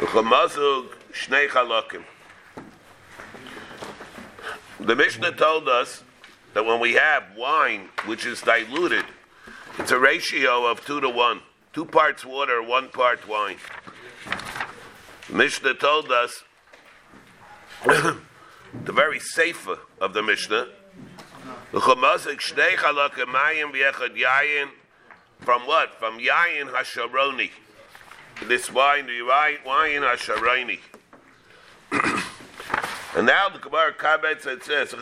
The Mishnah told us that when we have wine which is diluted, it's a ratio of 2 to 1. 2 parts water, 1 part wine. The Mishnah told us the very Seifa of the Mishnah. From what? From Yayin Hasharoni. This wine, the Yayin Hasharoni. And now the Gemara comments and says, this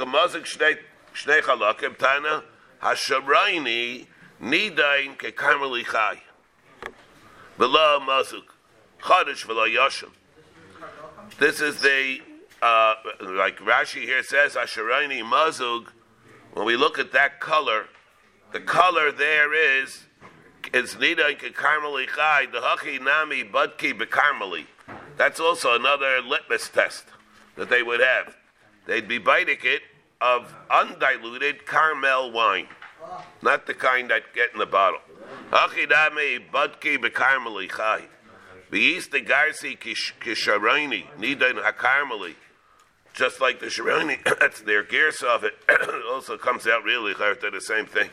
is the, like Rashi here says, Hasharoni Mazug. When we look at that color, the color there is, it's Nida and Kekarmeli Chai, the Hachi Nami Budki Bekarmeli. That's also another litmus test that they would have. They'd be biting it of undiluted Carmel wine, not the kind that get in the bottle. Hachi Nami Budki Bekarmeli Chai. Beiste Garsi Kisharoni, Nida and Hakarmeli. Just like the Sharoni, that's their gears of it. It also comes out really close to the same thing.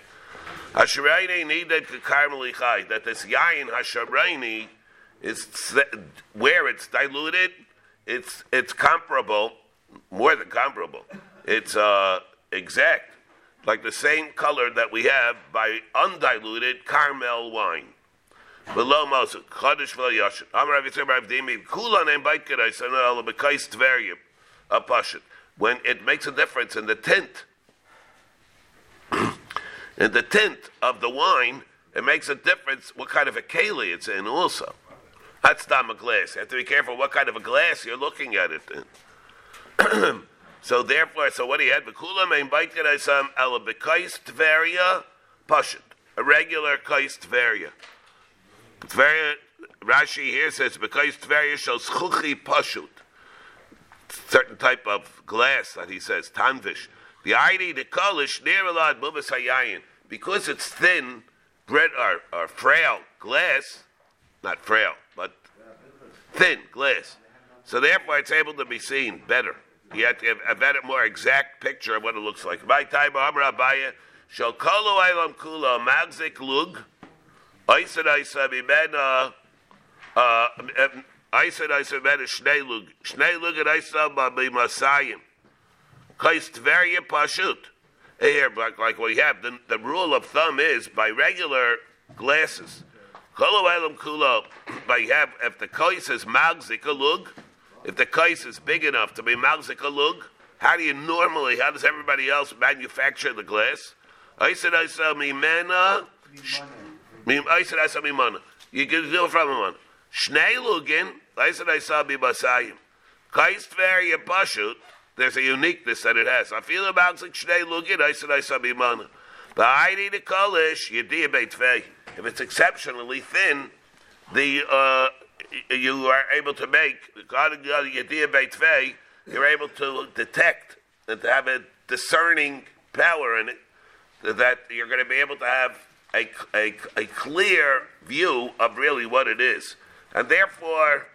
Hasharoni needed kekarmeli chai, that this yayin hasharoni is where it's diluted, it's comparable, more than comparable. It's exact, like the same color that we have by undiluted Carmel wine. Below Mosuk, Chodesh V'lo Yoshin. Amar Rav Yitzchak Rav Dimi, Kulan Ein Beit Kedai Sanal B'Kais Tverim. A passion when it makes a difference in the tint, in the tint of the wine, it makes a difference what kind of a keli it's in. Also, that's not a glass. You have to be careful what kind of a glass you're looking at it in. So therefore, so what he had, a regular kais tveria. Rashi here says b'kais tveria shows chuchi pashut. Certain type of glass that he says, tanvish. The aidi, the kolish, near alad mubas hayayin. Because it's thin, bread or frail glass, not frail, but thin glass. So therefore, it's able to be seen better. You have to have a better, more exact picture of what it looks like. By time, Amra Abaya, shall kolu aylam kula magzik lug, isadisa bimena, I said, Shnei Lug, and I saw Babi Masayim. Kaist Veria Pashut. Here, like we have, the rule of thumb is by regular glasses. Kolo Elam Kulo, if the kais is Magzika Lug, if the kais is big enough to be Magzika Lug, how does everybody else manufacture the glass? I said, I saw Mimana. I said, I saw Mimana. You can do it from Mimana. Shnei Lugin. I said I saw Bibasayim. Kais Tveria Pashut, there's a uniqueness that it has. I feel about like Shnei Lugin, I said I saw Bimana. The Heidi the Kolish, Yediya Beitvei. If it's exceptionally thin, you are able to make Yediya Beitvei, you're able to detect and to have a discerning power in it, that you're going to be able to have a clear view of really what it is. And therefore,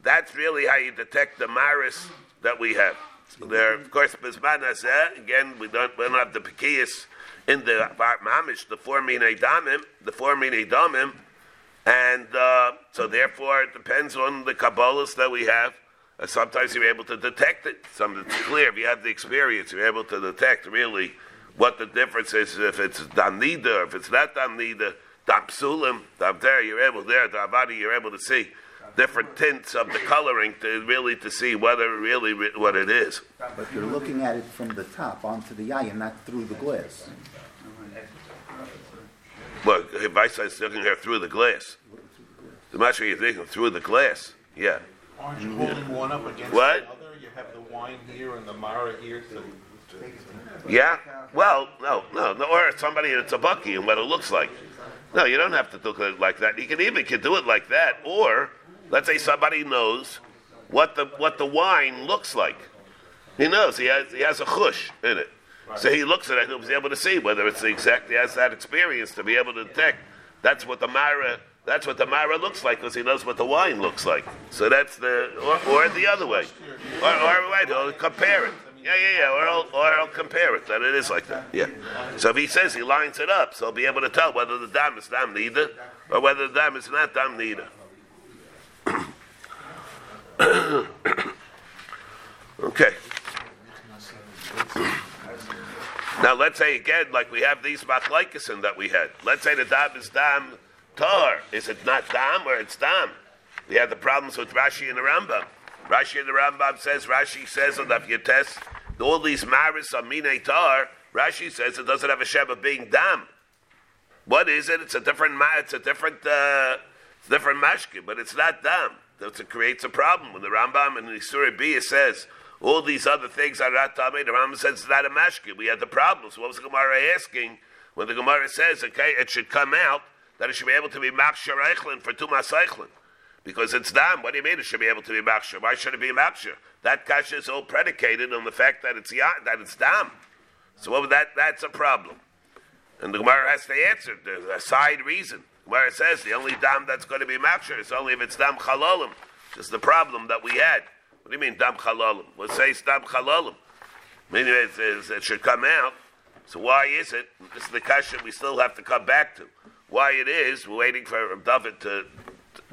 that's really how you detect the maris that we have. So there, of course, again, we don't have the pekias in the mamish, the 4 minei damim, and so therefore it depends on the kabbalas that we have. Sometimes you're able to detect it. Sometimes it's clear if you have the experience, you're able to detect really what the difference is if it's damnida, if it's not damnida. Dapsulim, Dapter, you're able there, Dabadi, you're able to see different tints of the coloring to see whether really what it is. But you're looking at it from the top onto the eye and not through the glass. Well, if I say looking here through the glass, the much you're thinking through the glass, yeah. Aren't you holding one up against the other? You have the wine here and the Mara here, so. Yeah? Well, no. Or somebody that's a bucky and what it looks like. No, you don't have to do it like that. You can even do it like that. Or, let's say somebody knows what the wine looks like. He knows. He has a chush in it. Right. So he looks at it and he's able to see whether it's the exact. He has that experience to be able to detect. That's what the Mara, That's what the Mara looks like, because he knows what the wine looks like. So that's the, or the other way. Or compare it. Yeah. Or I'll compare it, that it is like that. Yeah. So if he says he lines it up, so he'll be able to tell whether the dam is dam neither, or whether the dam is not dam neither. Okay. Now let's say again, like we have these machlokes that we had. Let's say the dam is dam tar. Is it not dam or it's dam? We had the problems with Rashi and the Rambam. Rashi and the Rambam says, Rashi says on the Yetes, all these maris are mine tar. Rashi says it doesn't have a shem of being dam. What is it? It's a different mashke, but it's not dam. That creates a problem. When the Rambam in the Surah Biyah says, all these other things are not Tamei, the Rambam says it's not a mashke. We had the problems. So what was the Gemara asking? When the Gemara says, okay, it should come out, that it should be able to be Maksha Reichlin for Tumas Eichlin. Because it's dam. What do you mean it should be able to be Maksha? Why should it be Maksha? That kasha is all predicated on the fact that it's dam. So that's a problem. And the Gemara has to answer. There's a side reason. Where it says the only dam that's going to be maksher is only if it's dam chalalim. Just the problem that we had. What do you mean dam chalalim? We'll say it's dam chalalim. Meaning it should come out. So why is it? This is the question we still have to come back to. Why it is? We're waiting for David to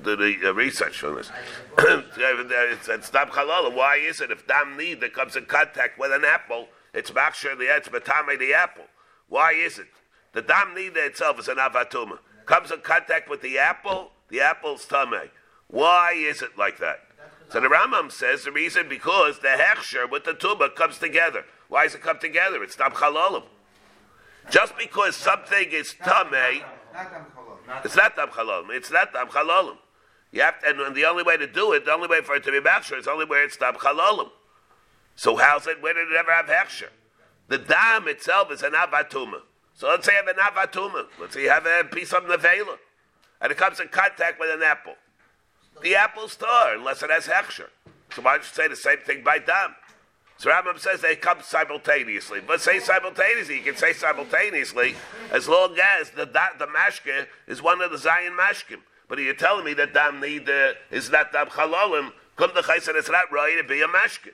do the research on this. It's dam chalalim. Why is it if dam need that comes in contact with an apple, it's maksher the it's matame the apple? Why is it? The dam need itself is an avatumah. Comes in contact with the apple's tamei. Why is it like that? So the Rambam says the reason because the hechsher with the tumah comes together. Why does it come together? It's tam chalalim. Just because something is tamei, it's not tam chalalim. It's not tam chalalim. You have to, and the only way to do it, the only way for it to be machshir, is only where it's tam chalalim. So how's it? Where did it ever have hechsher? The dam itself is an avatumah. So let's say you have an avatuma. Let's say you have a piece of nevela. And it comes in contact with an apple. The apple's tar, unless it has hechsher. So why don't you say the same thing by dam? So Rambam says they come simultaneously. But say simultaneously. You can say simultaneously as long as the mashke is one of the Zion mashkim. But you're telling me that dam neither is not dam chalalim. Kum the chaysan, it's not right to be a mashke.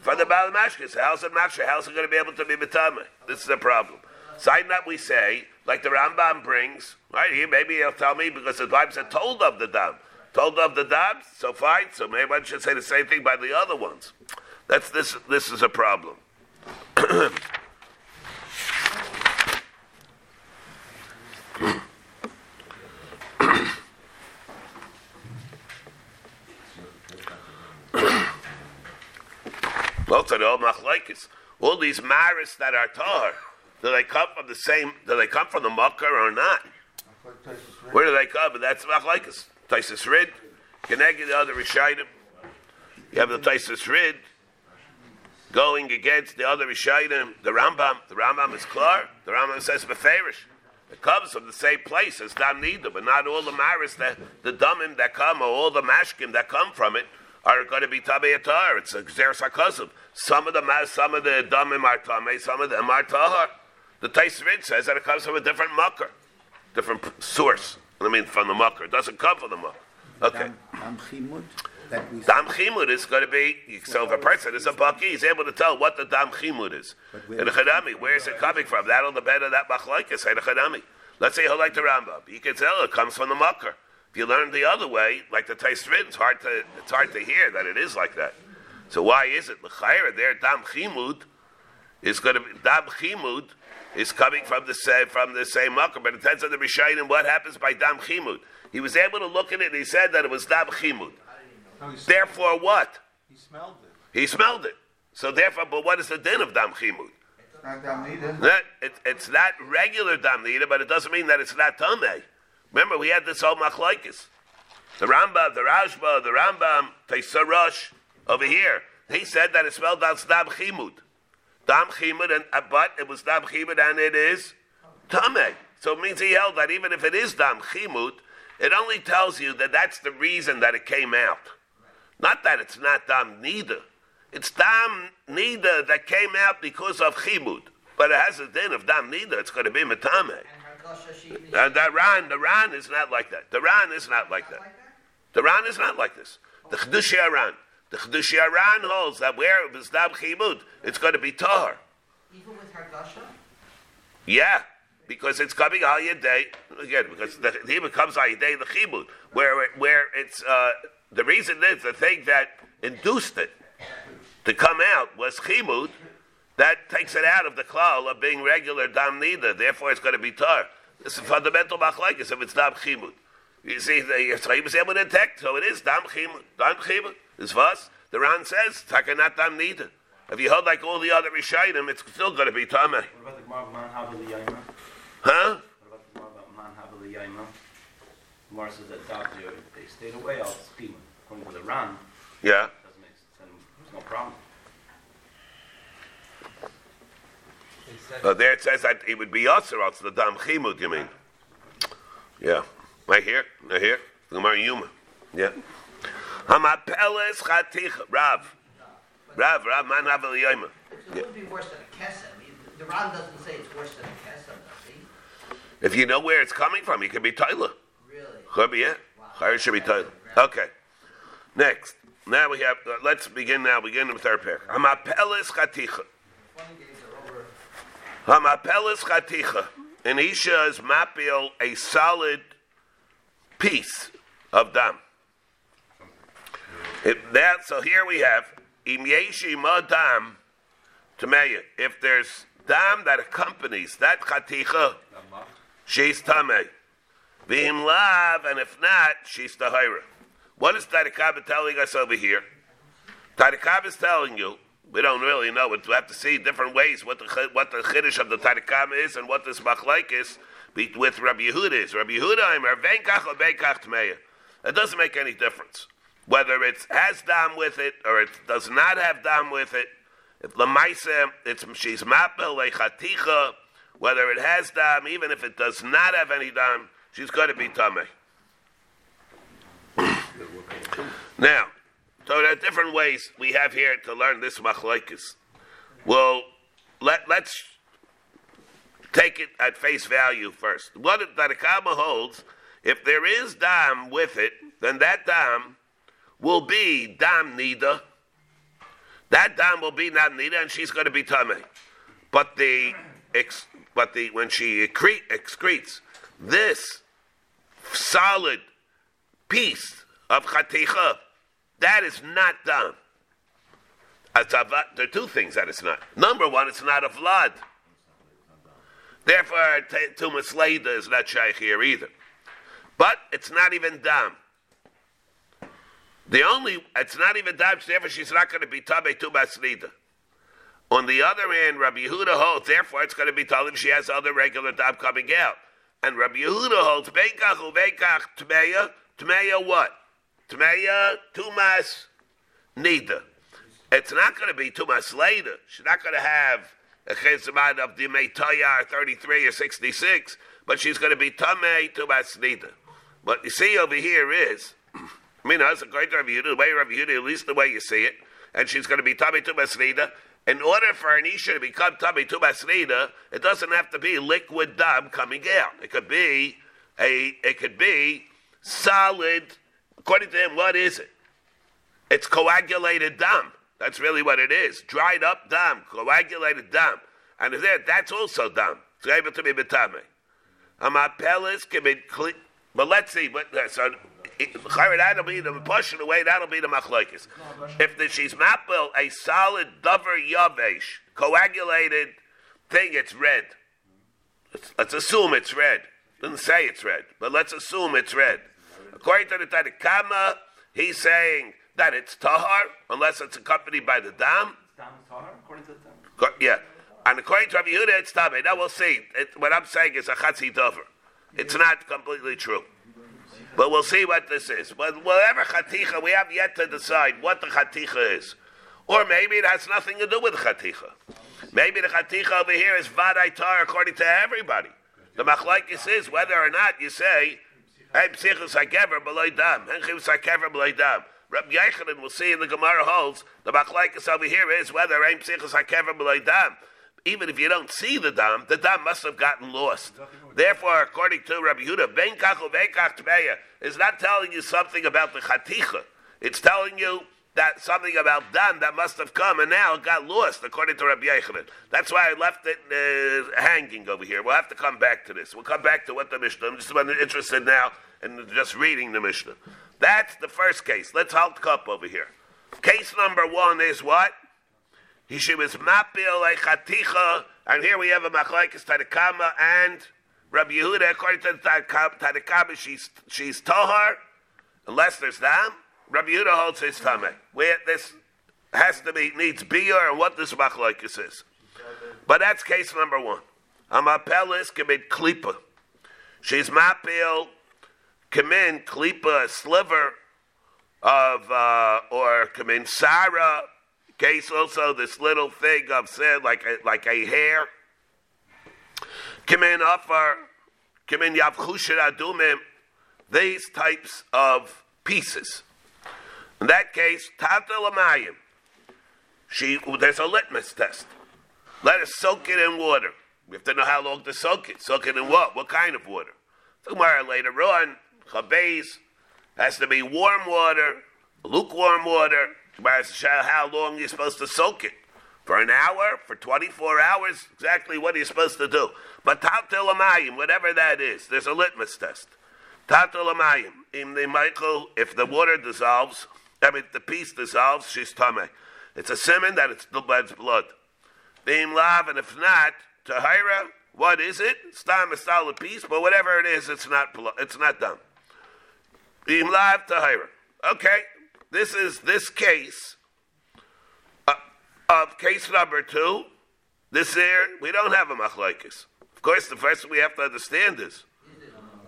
For the Baal mashke. So how's it mashke? How's it going to be able to be mitame? This is the problem. Sign that we say, like the Rambam brings, right here, maybe he'll tell me because the Bible said told of the dam. Told of the dam, so fine, so maybe one should say the same thing by the other ones. That's this is a problem. Both of the old machlokes, all these maris that are tar. Do they come from the same? Do they come from the mucker or not? Where do they come? That's machlokes. Taisus Rid, connected the other Rishadim. You have the Taisus Rid going against the other Rishadim. The Rambam. The Rambam is klar. The Rambam says beferish. It comes from the same place as dam nida, but not all the maris that the damim that come or all the mashkim that come from it are going to be tamei tahor. It's a gzeras hakazim. Some of the damim are tamei. Some of them are tahor. The Taisus Rid says that it comes from a different mucker, different source. I mean, from the mucker. It doesn't come from the mucker. Okay. Dam chimud is going to be, so if a person is a baki, he's able to tell what the dam chimud is. In the chadami, where is it coming from? That on the bed of that machlokes, in the chadami. Let's say he'll like the Rambam. You can tell it comes from the mucker. If you learn the other way, like the Taisus Rid, it's hard to hear that it is like that. So why is it? L'chayra, there, dam chimud is going to be, dam chimud is coming from the same mucker, but it depends on the Rishayin what happens by dam chimud. He was able to look at it and he said that it was dam chimud. Therefore, what? He smelled it. So therefore, but what is the din of dam chimud? It's not dam nida. It's not regular dam nida, but it doesn't mean that it's not tamei. Remember, we had this whole machlokes. The Rambam, the Rashba, the Rambam, Teisarash over here. He said that it smelled as dam chimud. Dam chimud, but it was dam chimud, and it is tamei. So it means he held that even if it is dam chimud, it only tells you that that's the reason that it came out. Not that it's not dam nida. It's dam nida that came out because of chimud. But it has a din of dam nida. It's going to be metamei. The Ran is not like that. The Ran is not like this. The Chidushei HaRan. The Chidushei HaRan holds that where it was Dab Chibud, it's going to be Tahor. Even with Hargasha? Yeah, because it's coming Al Yedei. Again, because the Chibud comes Al Yedei the Chibud, where it's the reason is the thing that induced it to come out was Chibud. That takes it out of the klal of being regular dam nida. Therefore, it's going to be tar. This is fundamental machlekes if it's dam chimud. You see, the Yitzchak was able to detect, so it is dam chimud. Dam chimud is vos. The Ran says takanat dam nida. If you hold like all the other rishonim, it's still going to be tameh. What about the Gemara man havel yayma? Huh? What about the Gemara man havel yayma? The Gemara says that dam they stayed away all chimud. According to the Ran, yeah, doesn't make sense. There's no problem. So there it says that it would be Yasser, also the Dam Chimud, you mean? Yeah. Right here. Gemara Yuma. Yeah. Hamapeles Chatich Rav, Man Rav El Yoyma. It would be worse than a Kesem. The Ran doesn't say it's worse than a Kesem, does he? If you know where it's coming from, it could be Toilah. Really? Yeah. Wow. Should be Toilah. Okay. Next. Now we have, let's begin now. Begin with our pair. Hamapeles Chatich. Hamapelis chaticha, and Isha is mapil a solid piece of dam. So here we have im yeshi ma dam tamei. If there's dam that accompanies that chaticha, she's tamei. V'im lav, and if not, she's tahira. What is Tadikab telling us over here? Tadikab is telling you. We don't really know. We have to see different ways what the chiddush of the Tanakh is and what this machlaik is with Rabbi Yehuda is. Rabbi Yehuda, I'm Ravenkach or Benkach Tmeya. It doesn't make any difference whether it has dam with it or it does not have dam with it. If Lamaisa, it's she's mapel lechaticha. Whether it has dam, even if it does not have any dam, she's going to be tamei. Now. So there are different ways we have here to learn this machlokes. Well, let's take it at face value first. What the Tanakh holds, if there is dam with it, then that dam will be dam nida. That dam will be dam nida, and she's going to be tamei. But when she excretes this solid piece of chaticha, that is not dam. There are two things that it's not. Number one, it's not a vlad. Therefore, Tumas Leida is not shaykh here either. But it's not even dam. It's not even dam, therefore she's not going to be Tabe Tumas Leida. On the other hand, Rabbi Yehuda holds, therefore it's going to be Talim, she has other regular dam coming out. And Rabbi Yehuda holds, Benkach uvenkach Tmeya, Tmeya what? Tmeya, Tumas, Nida. It's not going to be Tumas later. She's not going to have a Chizman of the Meitayar 33 or 66, but she's going to be Tamei, Tumas, Nida. What you see over here is, that's a great Rabbi Yehuda, the way Rabbi Yehuda, at least the way you see it, and she's going to be Tamei, Tumas, Nida. In order for an Isha to become Tamei, Tumas, Nida, it doesn't have to be liquid dam coming out. It could be solid. According to him, what is it? It's coagulated dam. That's really what it is. Dried up dam, coagulated dam. And that's also dam. It's able to be betame. Amapelis can be clean. But let's see. That'll be the pushing away. That'll be the machlokes. If she's mapel, a solid dover yavesh, coagulated thing, it's red. Let's assume it's red. Doesn't say it's red, but let's assume it's red. According to the Tadikama, he's saying that it's tahar, unless it's accompanied by the dam. Dam is tahar, according to the dam. Yeah. And according to Rabbi Yehuda, it's tamei. Now we'll see. What I'm saying is a chatzi dover. It's not completely true. But we'll see what this is. But whatever chaticha, we have yet to decide what the chaticha is. Or maybe it has nothing to do with the chaticha. Maybe the chaticha over here is vadai tahar according to everybody. The machlokes is whether or not you say, Hey, psichus hakever b'loy dam. Henchivus hakever b'loy dam. Rabbi Yochanan will see in the Gemara holds the machlokes over here is whether hey psichus hakever b'loy dam. even if you don't see the dam must have gotten lost. Therefore, according to Rabbi Yehuda, ben kach uben kach tmeya is not telling you something about the chaticha. It's telling you that something about dam that must have come and now it got lost, according to Rabbi Yochanan. That's why I left it hanging over here. We'll have to come back to this. We'll come back to what the Mishnah. I'm just interested now in just reading the Mishnah. That's the first case. Let's halt cup over here. Case number one is what? She was mapil lechaticha, and here we have a machlekes Tanakama and Rabbi Yehuda. According to Tanakama, she's tohar, unless there's dam. Rabbi Yehuda holds his tameh. Where this has to be needs biyur, and what this machlekes is. But that's case number one. Amapelis kemid klipa. She's mapil kemin klipa, a sliver of or kemin sarah. Case also this little thing I've said, like a hair. Kemin afar, kemin yavchushin adumim, these types of pieces. In that case, tata lamayim. There's a litmus test. Let us soak it in water. We have to know how long to soak it. Soak it in what? What kind of water? Tomorrow later on, Chabez has to be warm water, lukewarm water. How long you're supposed to soak it? For an hour? For 24 hours? Exactly what you're supposed to do. But tatel amayim, whatever that is, there's a litmus test. Tatel amayim, if the water dissolves, if the piece dissolves, she's tameh. It's a simon that it's blood. Beim lav, and if not, tahira, what is it? Stam a solid piece, but whatever it is, it's not done. Beim lav, tahira. Okay. This is this case of case number two. This here, we don't have a machlokes. Of course, the first thing we have to understand is,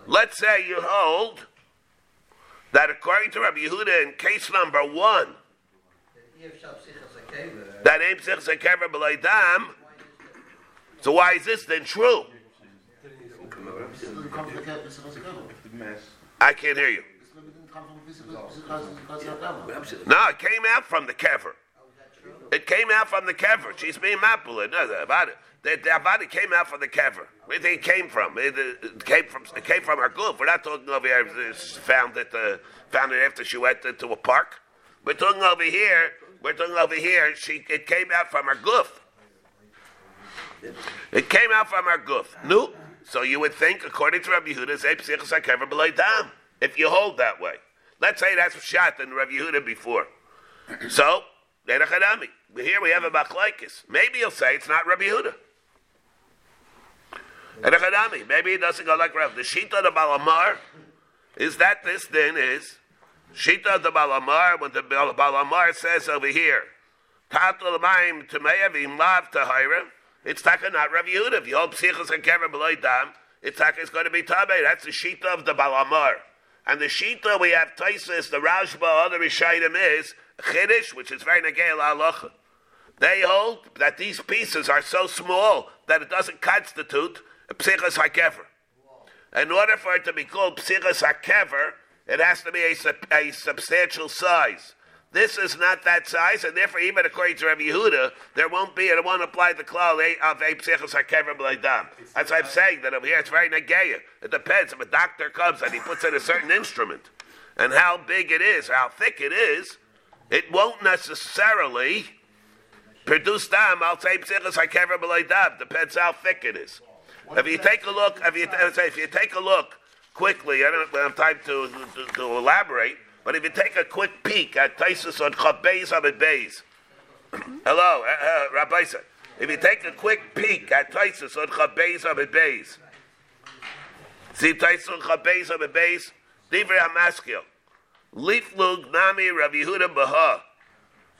let's say you hold that according to Rabbi Yehuda in case number one, that ein psichas hakeva b'lo dam. So why is this then true? I can't hear you. No, it came out from the kever. It came out from the kever. She's being mapuled. No, the body came out from the kever. Where did it came from? It came from her goof. We're not talking over here. Found it after she went to a park. We're talking over here. It came out from her goof. It came out from her goof. No, so you would think, according to Rabbi Yehuda, say psichas hakever b'lo dam. If you hold that way. Let's say that's shot in Rabbi Yehuda before. So, here we have a machlokes. Maybe he'll say it's not Rabbi Yehuda. Maybe it doesn't go like Rabbi. The Shita de Balamar is that this then is Shita de Balamar, when the Balamar says over here, Tatal Maim Tameya Vimlav Tahira, it's taka not Rabbi Yehuda. If you hold psichas hakeva b'lo dam, it's taka is going to be tamei. That's the Shita of the Balamar. And the Shita we have Taisus, the Rashba, other Rishayim is Chidush, which is very negel halacha. They hold that these pieces are so small that it doesn't constitute a psichas hakever. In order for it to be called psichas hakever, it has to be a substantial size. This is not that size, and therefore, even according to Rabbi Yehuda, there won't be, and it won't apply the klal of a psichas hakever b'lo dam. As I'm saying that over here, it's very negaya. It depends if a doctor comes and he puts in a certain instrument, and how big it is, how thick it is, it won't necessarily produce dam. I'll say psichas hakever b'lo dam. Depends how thick it is. If you take a look quickly, I don't have time to elaborate. But if you take a quick peek at Taisus on Chabez Amid Beis, hello, Rabbi Sir. If you take a quick peek at Taisus on Chabez Amid Beis, see Taisus on Chabez Amid Beis, Divrei Hamaskil, Leiflug Nami Rav Yehuda Baha,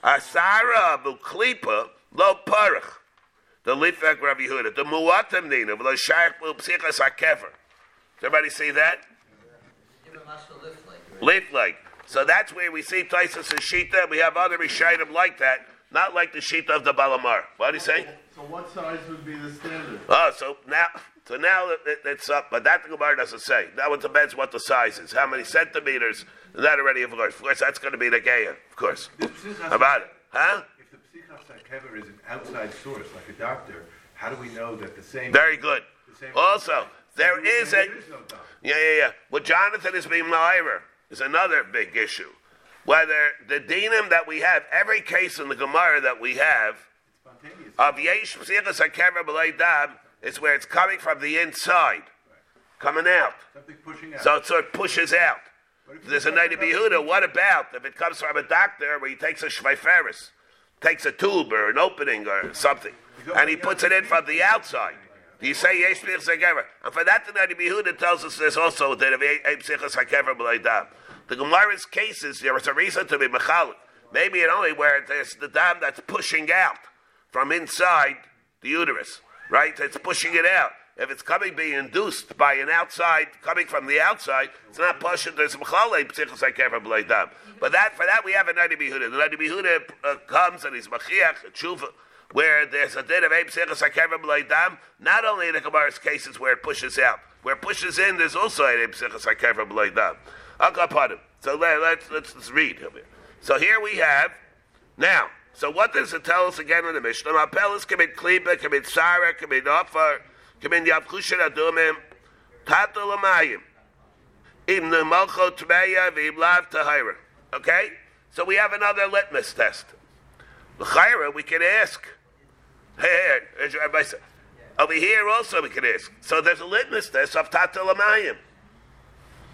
Asara Buklipa Lo Parach, the Leiflug Rav Yehuda, the Muatem Nina Lo Shaykh Psichas Hakever. Somebody see that? Leiflug. So that's where we see Taisus and Shita. We have other Rishayim like that, not like the Shita of the Balamar. What do you say? So what size would be the standard? Oh, so now it's up, but that the Gemara doesn't say. That one depends what the size is, how many centimeters. That already, of course. Of course, that's going to be the Gaia, of course. About it, huh? If the psichas hakever is an outside source, like a doctor, How do we know that the same? Very good. Also, there is a... Yeah. What Jonathan is being ma'ayver is another big issue. Whether the dinim that we have, every case in the Gemara that we have, of Yesh Psichas HaKever B'lei Dam, it's where it's coming from the inside, coming out. Out. So it sort of pushes out. There's a Noda BiYehuda. What about if it comes from a doctor where he takes a shveiferis, takes a tube or an opening or something, and he puts it in from the outside? Do you say Yesh Psichas HaKever? And for that, the Noda BiYehuda tells us there's also that of Psichas HaKever B'lei Dam. The Gemara's cases, there is a reason to be mechalik. Maybe it only where there's the dam that's pushing out from inside the uterus, right? It's pushing it out. If it's coming, being induced by an outside, coming from the outside, it's not pushing. There's mechalei psichos hakever b'lei dam. But that, for that, we have a Noda BiYehuda. The Noda BiYehuda comes and he's machiach a tshuva, where there's a din of psichos hakever b'lei dam. Not only in the Gemara's cases where it pushes out, where it pushes in, there's also a psichos hakever b'lei dam. So let's read here. So here we have now. So what does it tell us again in the Mishnah? Mapelis commit klipa, commit sara, commit offer, commit yavkushin adumim, tata lamayim, im nemalcho tmeya v'imlav tahira. Okay. So we have another litmus test. L'chayra we can ask. Here, over here also we can ask. So there's a litmus test of tata lamayim.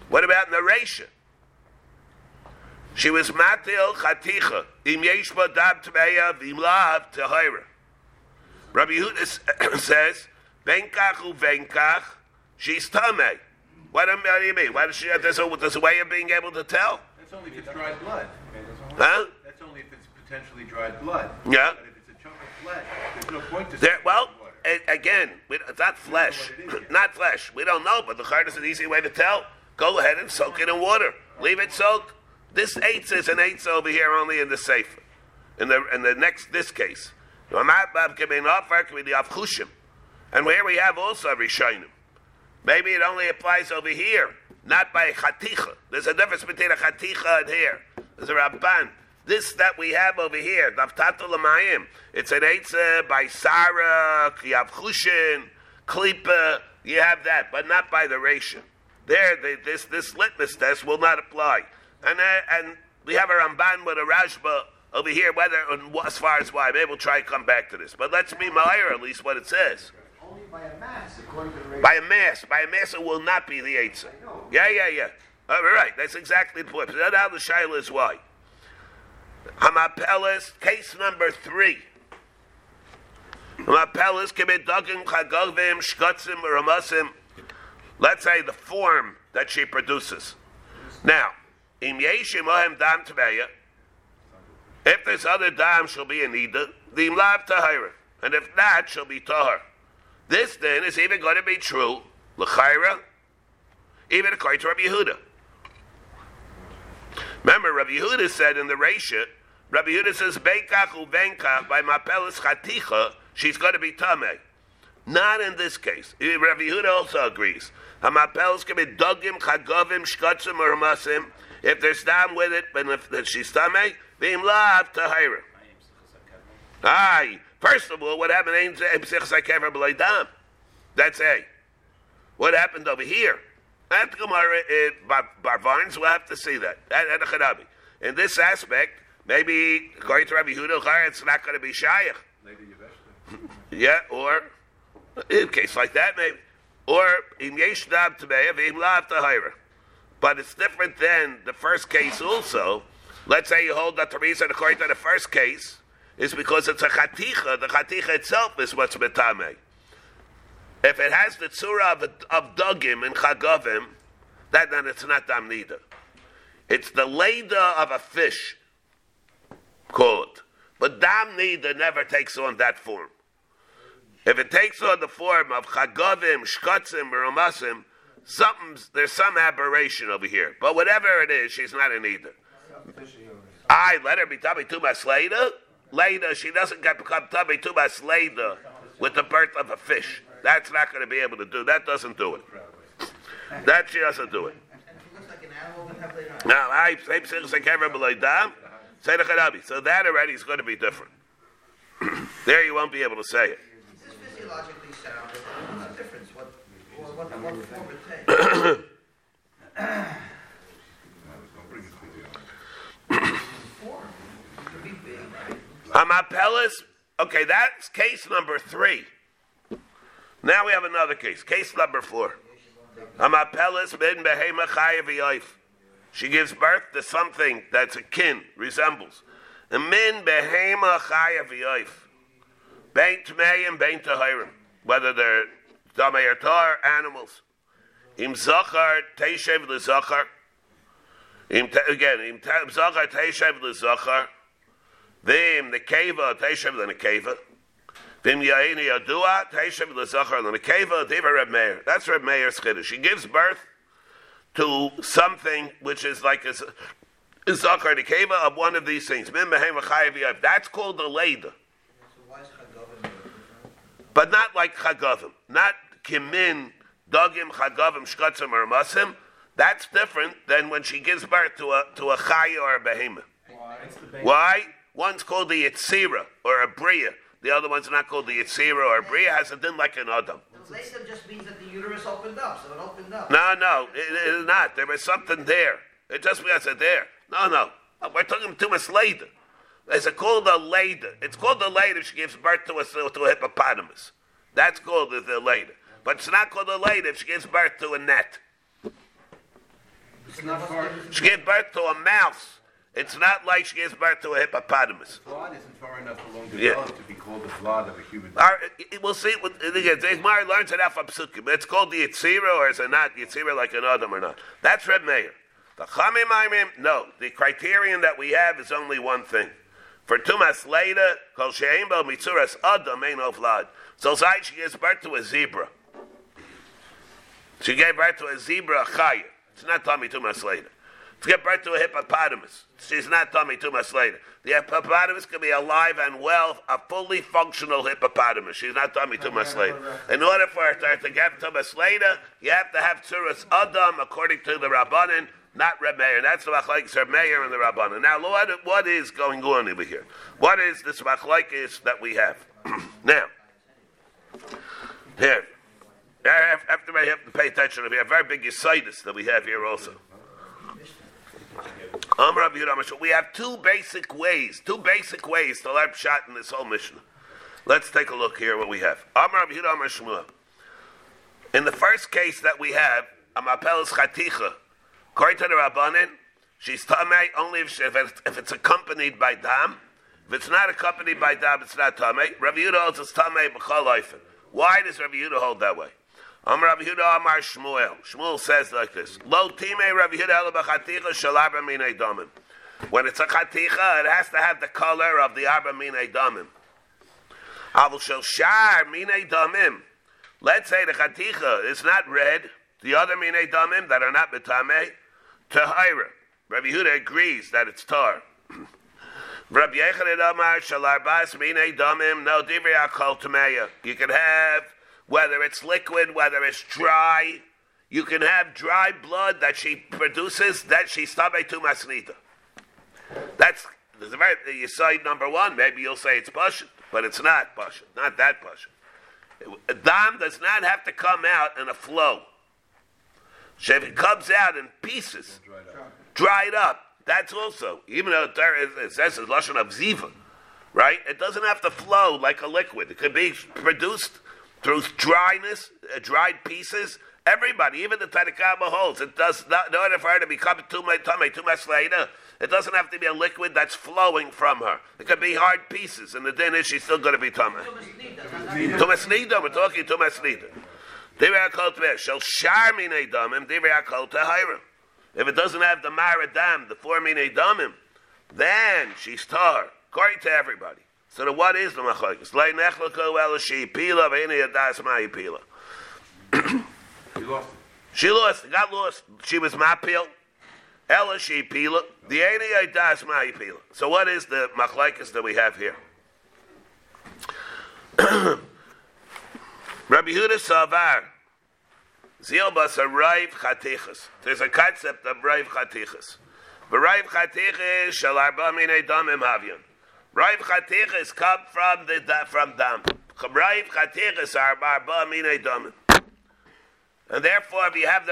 What about narration? She was matil chaticha im yeshba dam tmeya v'im lav tehira. Rabbi Yehuda says venkach uvenkach she's tamei. What do you mean? Why does she? There's a way of being able to tell. That's only if it's dried blood. Huh? That's only if it's potentially dried blood. Yeah. But if it's a chunk of flesh, there's no point to. It's not flesh. Not flesh. We don't know, but the chayra is an easy way to tell. Go ahead and soak it in water. Leave it soak. This eitz is an eitz over here only in the Seifa. In this case. And here we have also Rishonim. Maybe it only applies over here, not by Chaticha. There's a difference between a Chaticha and here. There's a Ramban. This that we have over here, it's an eitz by Sarah, Yavchushin, Klipa. You have that, but not by the Rishon. There, this litmus test will not apply, and we have a Ramban with a Rashba over here. Whether as far as why, maybe we'll try and come back to this. But let's be Meir at least what it says. Only by a mass, according to the Rashba. By a mass, it will not be the Eitzah. Yeah. All right, that's exactly the point. So now the Shaila is why. Hamapelis, case number 3. Hamapelis can be dugim, chagovim, shkotzim, ramasim. Let's say the form that she produces. Now, if there's other dam, she'll be an ida. And if not, she'll be tahar. This then is even going to be true, l'chayra, even according to Rabbi Yehuda. Remember, Rabbi Yehuda said in the Reisha, Rabbi Yehuda says, Benkach uvenkach, by mapelis chaticha, she's going to be tameh. Not in this case. Rav Yehuda also agrees. Hamapels can be dogim, chagovim, shkotzim, or masim. If there's dam with it, and if she's tamei, v'im lav tahira. Aye. First of all, what happened? Ain't psichas hakever b'lei dam. That's A. What happened over here? At the Gemara, Barvarns will have to see that. At the Chadabi. In this aspect, maybe according to Rav Yehuda, it's not going to be shayach. Yeah, or. In a case like that, maybe. Or, im yesh dam tameya v'im lav tahira. But it's different than the first case also. Let's say you hold that the reason according to the first case is because it's a chaticha. The chaticha itself is what's metame. If it has the tzura of dogim and chagovim, then it's not dam nida. It's the leda of a fish, called. But dam nida never takes on that form. If it takes on the form of chagovim, shkotzim, or umasim, there's some aberration over here. But whatever it is, she's not an either. I let her be tummy too much later. Later, she doesn't become tummy too much later with the birth of a fish. That's not going to be able to do. That doesn't do it. That she doesn't do it. Now, I say so that already is going to be different. There you won't be able to say it. theologically sound, but what's the difference? What form it takes? Hamapelis. Okay, that's case number 3. Now we have another case. Case number 4. Hamapelis ben behema chayev v'yoif. She gives birth to something that's akin, resembles. And min behema chayev v'yoif. Bein tmei and bein tahirim. Whether they're tamei or tahor, animals. Im zachar teishev l'zachar. Again, im zachar teishev l'zachar. Vim the keva teishev the nekeva. Vim yaini yadua teishev the zachar the nekeva. Diva Reb Meir. That's Reb Meir's chiddush. She gives birth to something which is like a zachar nekeva of one of these things. Min mehem v'chayev yav. That's called a leida. But not like chagavim. Not kimin dogim chagavim shkatzim or masim. That's different than when she gives birth to a chaya or a behema. Why? One's called the Yetzira or a Bria. The other one's not called the Yetzira or a Bria. Has a din like an Adam. The Leida just means that the uterus opened up, so it opened up. No, it is not. There was something there. It just means it's there. No. We're talking too much Leida. It's called a Leida. It's called the Leida. She gives birth to a hippopotamus. That's called the Leida. But it's not called a Leida if she gives birth to a gnat. She gives birth to a mouse. It's not like she gives birth to a hippopotamus. The vlad isn't far enough along the road to be called the vlad of a human being. We'll see. Gemara learns it out from Psukim. It's called the Yetzira, or is it not? Yetzira like an Adam or not. That's Reb Meir. The Chamim Aimim, no. The criterion that we have is only one thing. For Tumas Leida, Kol She'ein Bo Mitzuras Adam Ein Ho Vlad. So Zayt, she gives birth to a zebra. She gave birth to a zebra, a Chaya. It's not Tommy Tumas Leida. To get birth to a hippopotamus. She's not tummy 2 months later. The hippopotamus can be alive and well, a fully functional hippopotamus. She's not tummy 2 months later. In order for her to get 2 months later, you have to have Tzuras Adam, according to the Rabbanan, not Reb Meir. That's the Machlaikis, Reb Meir and the Rabbanan. Now, what is going on over here? What is this Machlaikis that we have? Now, here. After I have to pay attention, we have very big Yesitis that we have here also. We have two basic ways to learn pshat in this whole Mishnah. Let's take a look here what we have. In the first case that we have, Amapelis Chaticha, according to the Rabbanan, she's Tamei only if it's accompanied by Dam. If it's not accompanied by Dam, it's not Tamei. Rabbi Yehuda holds it's Tamei B'chol Oifen. Why does Rabbi Yehuda hold that way? Rabbi Yehuda Amar Shmuel. Shmuel says like this: Lo Timei Rabbi Yehuda Ela B'Chaticha Shel Arba Minei Damim. When it's a Chaticha, it has to have the color of the Arba Minei Damim. Avul Shel Shar Minei Damim. Let's say the Chaticha is not red. The other Minei Damim that are not B'Tamei Tahira. Rabbi Yehuda agrees that it's Tar. Rabbi Yochanan Amar Shel Arbas Minei Damim No Divrei Akol Tameya. You can have. Whether it's liquid, whether it's dry, you can have dry blood that she produces, that she's tamei tumas nida. That's very yesod number one. Maybe you'll say it's pashut, but it's not pashut, not that pashut. Dam does not have to come out in a flow. So if it comes out in pieces, dried up, that's also, even though it says it's lashon of ziva, right? It doesn't have to flow like a liquid. It could be produced through dryness, dried pieces, everybody, even the Tanna Kama holds, it does not, in order for her to become too much later, it doesn't have to be a liquid that's flowing from her. It could be hard pieces, and the din is she's still going to be Tumah. Tumas Nida, we're talking Tumas Nida. Divrei Hakol Tameya, Shel Shar Minei Damim, Divrei Hakol Tahira. If it doesn't have the Maradam, the 4 Minei Damim, then she's Tahor, according to everybody. So what is the machlokes? Lay nechloko el she pila v'ini adas ma'ipila. She got lost. She was ma'pil. El she pila the ini adas ma'ipila. So what is the machlokes that we have here? Rabbi Yehuda Savar zilbas a raiv chatichas. There's a concept of raiv chatichas. The raiv chatichas shel arba minei damim havion. Raiv Chatichas come from dam. And therefore, if you have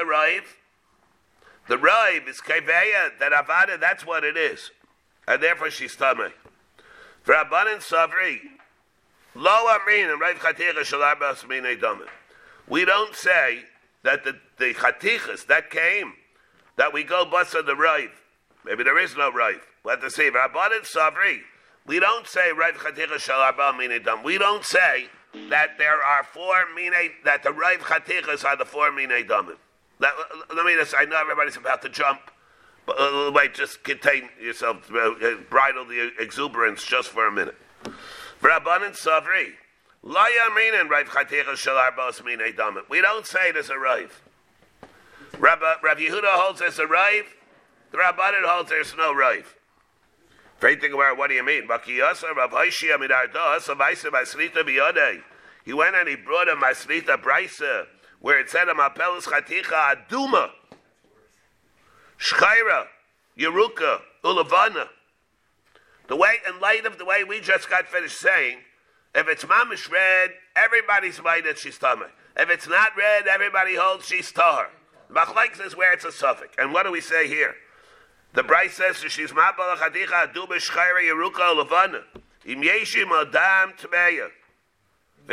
the rav is kaveya, that avada, that's what it is. And therefore, she's tamei. For abundant savri, lo amrin and rav chatichas shel arba minei damim. We don't say that the chatichas that came, that we go bust on the rav. Maybe there is no rav. We'll have to see. For abundant savri, we don't say rav chatichas shel arba minei damim. We don't say that there are four minei, that the rav chatichas are the four minei damim. Let me just, I know everybody's about to jump, but wait, just contain yourself, bridle the exuberance just for a minute. Rabbanan Savri, La Yaminin Rav Chatichas Shel Arbos Minei Damim. We don't say there's a Rav. Rabbi Yehuda holds there's a Rav. The Rabbanan holds there's no Rav. Great thing about what do you mean? He went and he brought a Masrita Braisa, where it said, Amapelis Chaticha Aduma, Shchaira, Yeruka, Ulavana. The way, in light of the way we just got finished saying, if it's mamish red, everybody's minded she's tamei. If it's not red, everybody holds she's tahor. Machlekes is where it's a suffix. And what do we say here? The Bryce says she's Mapelis Chaticha Aduma, Shchaira, Yeruka, Ulavana. Im Yeshim Adam Tmeya.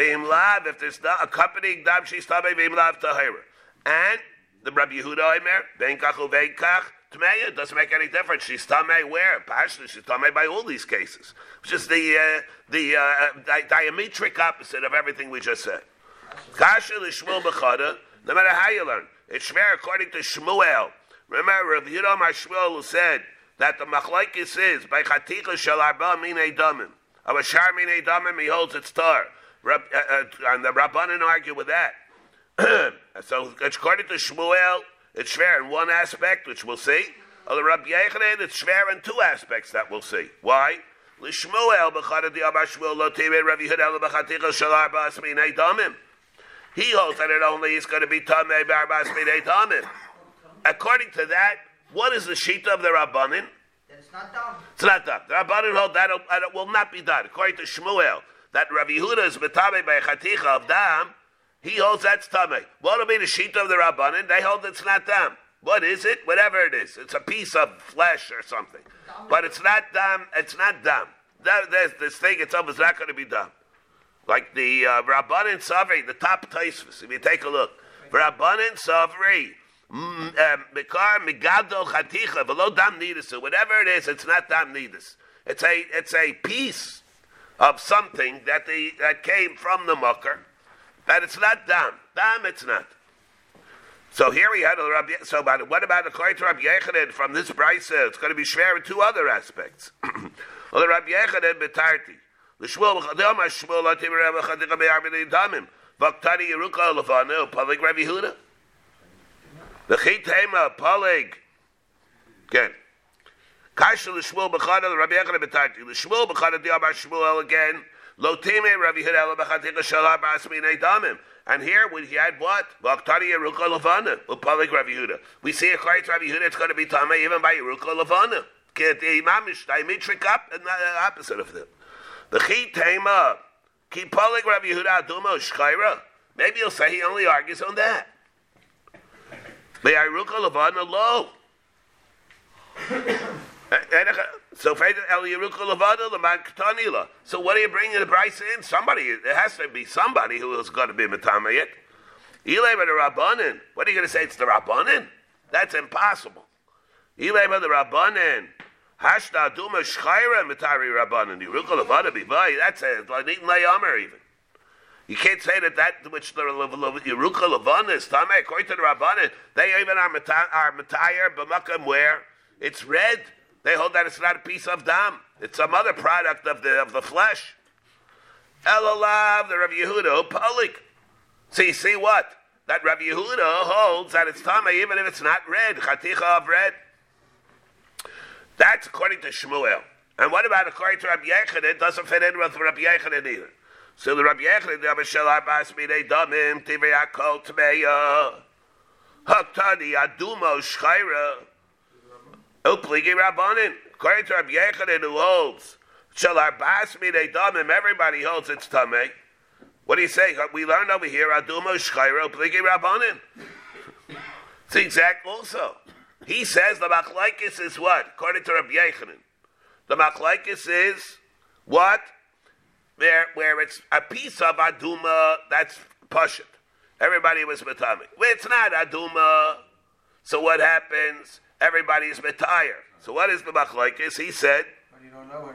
If there's not accompanying dam, she's tamei. V'imlav tahira. And the Rabbi Yehuda Omer, ve'nkach uve'nkach tmeya, doesn't make any difference. She's tamei where? Passionate. She's tamei by all these cases. Which is the diametric opposite of everything we just said. Kasha l'Shmuel b'chada. No matter how you learn, it's fair according to Shmuel. Remember, Rabbi Yehuda Omer Shmuel who said that the machlokes is by chaticha shel arba minei damim. Of a shar minei damim, he holds its tar. And the Rabbanan argue with that. So according to Shmuel, it's fair in one aspect, which we'll see. Or the Rabbi Yochanan, it's fair in two aspects that we'll see. Why? He holds that it only is going to be tamei b'arba minei damim. According to that, what is the shita of the Rabbanan? It's not done. It's not done. The Rabbanan hold that it will not be done. According to Shmuel, that Rabbi Yehuda is metamei by chaticha of dam, he holds that's tamei. What will be the sheet of the Rabbanan? They hold it's not dam. What is it? Whatever it is, it's a piece of flesh or something. But it's not dam. It's not dam. This thing itself is not going to be dam. Like the Rabbanan Savri, the top Taisus. If you take a look, Rabbanan Savri, mikar migadol chaticha v'lo dam nidus. Whatever it is, it's not dam nidus. It's a piece of something that came from the mucker, that it's not dam. Dam, it's not. So here we had a Rabbi. So what about according to Rabbi Yochanan from this brisa? It's going to be shver in two other aspects. Well, the Rabbi Yochanan betarti l'shmuel b'chadam shmuel latim Rabbi chadika be'arvin damim v'ktani yeruka levanu palig Rabbi Yehuda v'chitema palig. Good. Kasha l'shmuel b'chada Rabbi Yochanan b'tarti l'shmuel b'chada di'amar Shmuel again lo timei Rabbi Yehuda b'chaticha shalah b'asminei damim. And here we had what v'aktari yeruka levana u'palik Rabbi Yehuda. We see according to Rabbi Yehuda it's going to be tamei even by yeruka levana. The imamish diametric opposite of them. The chi tema ki palik Rabbi Yehuda adumo shchayra. Maybe you'll say he only argues on that. The yeruka levana lo. So what are you bringing the price in? Somebody, it has to be somebody who is going to be metamei it. Ilay by the Rabbanan. What are you going to say? It's the Rabbanan? That's impossible. Ilay by the Rabbanan. Hashda duma shchayra mitari Rabbanan. Yeruka levana bivay. That's it. Like even layomer even. You can't say that which the Yeruka levana is tamei according to the Rabbanan. They even are metayer b'makom where it's red. They hold that it's not a piece of dam. It's some other product of the flesh. Elalav, the Rabbi Yehuda, Polik. So you see what? That Rabbi Yehuda holds that it's tamei even if it's not red. Chaticha of red. That's according to Shmuel. And what about according to Rabbi Yochanan? It doesn't fit in with Rabbi Yochanan either. So the Rabbi Yochanan, the Abishal Abbas, Minei Damim, Tivei Akol Tmeya, Haktani Adumo Shchaira. Upligi Rabbanin, according to Rabbi Yochanan, who holds, Shel Arbas Minei Damim, everybody holds it's tamei. What do you say? We learned over here, Aduma Shchairo Pligi Rabbanim. It's exact also. He says the Machlaikis is what? According to Rabbi Yochanan. The Machlaikis is what? Where it's a piece of Aduma that's Pashut. Everybody was Matame. Well, it's not Aduma. So what happens? Everybody's Matire. So what is the Machlaikis? He said,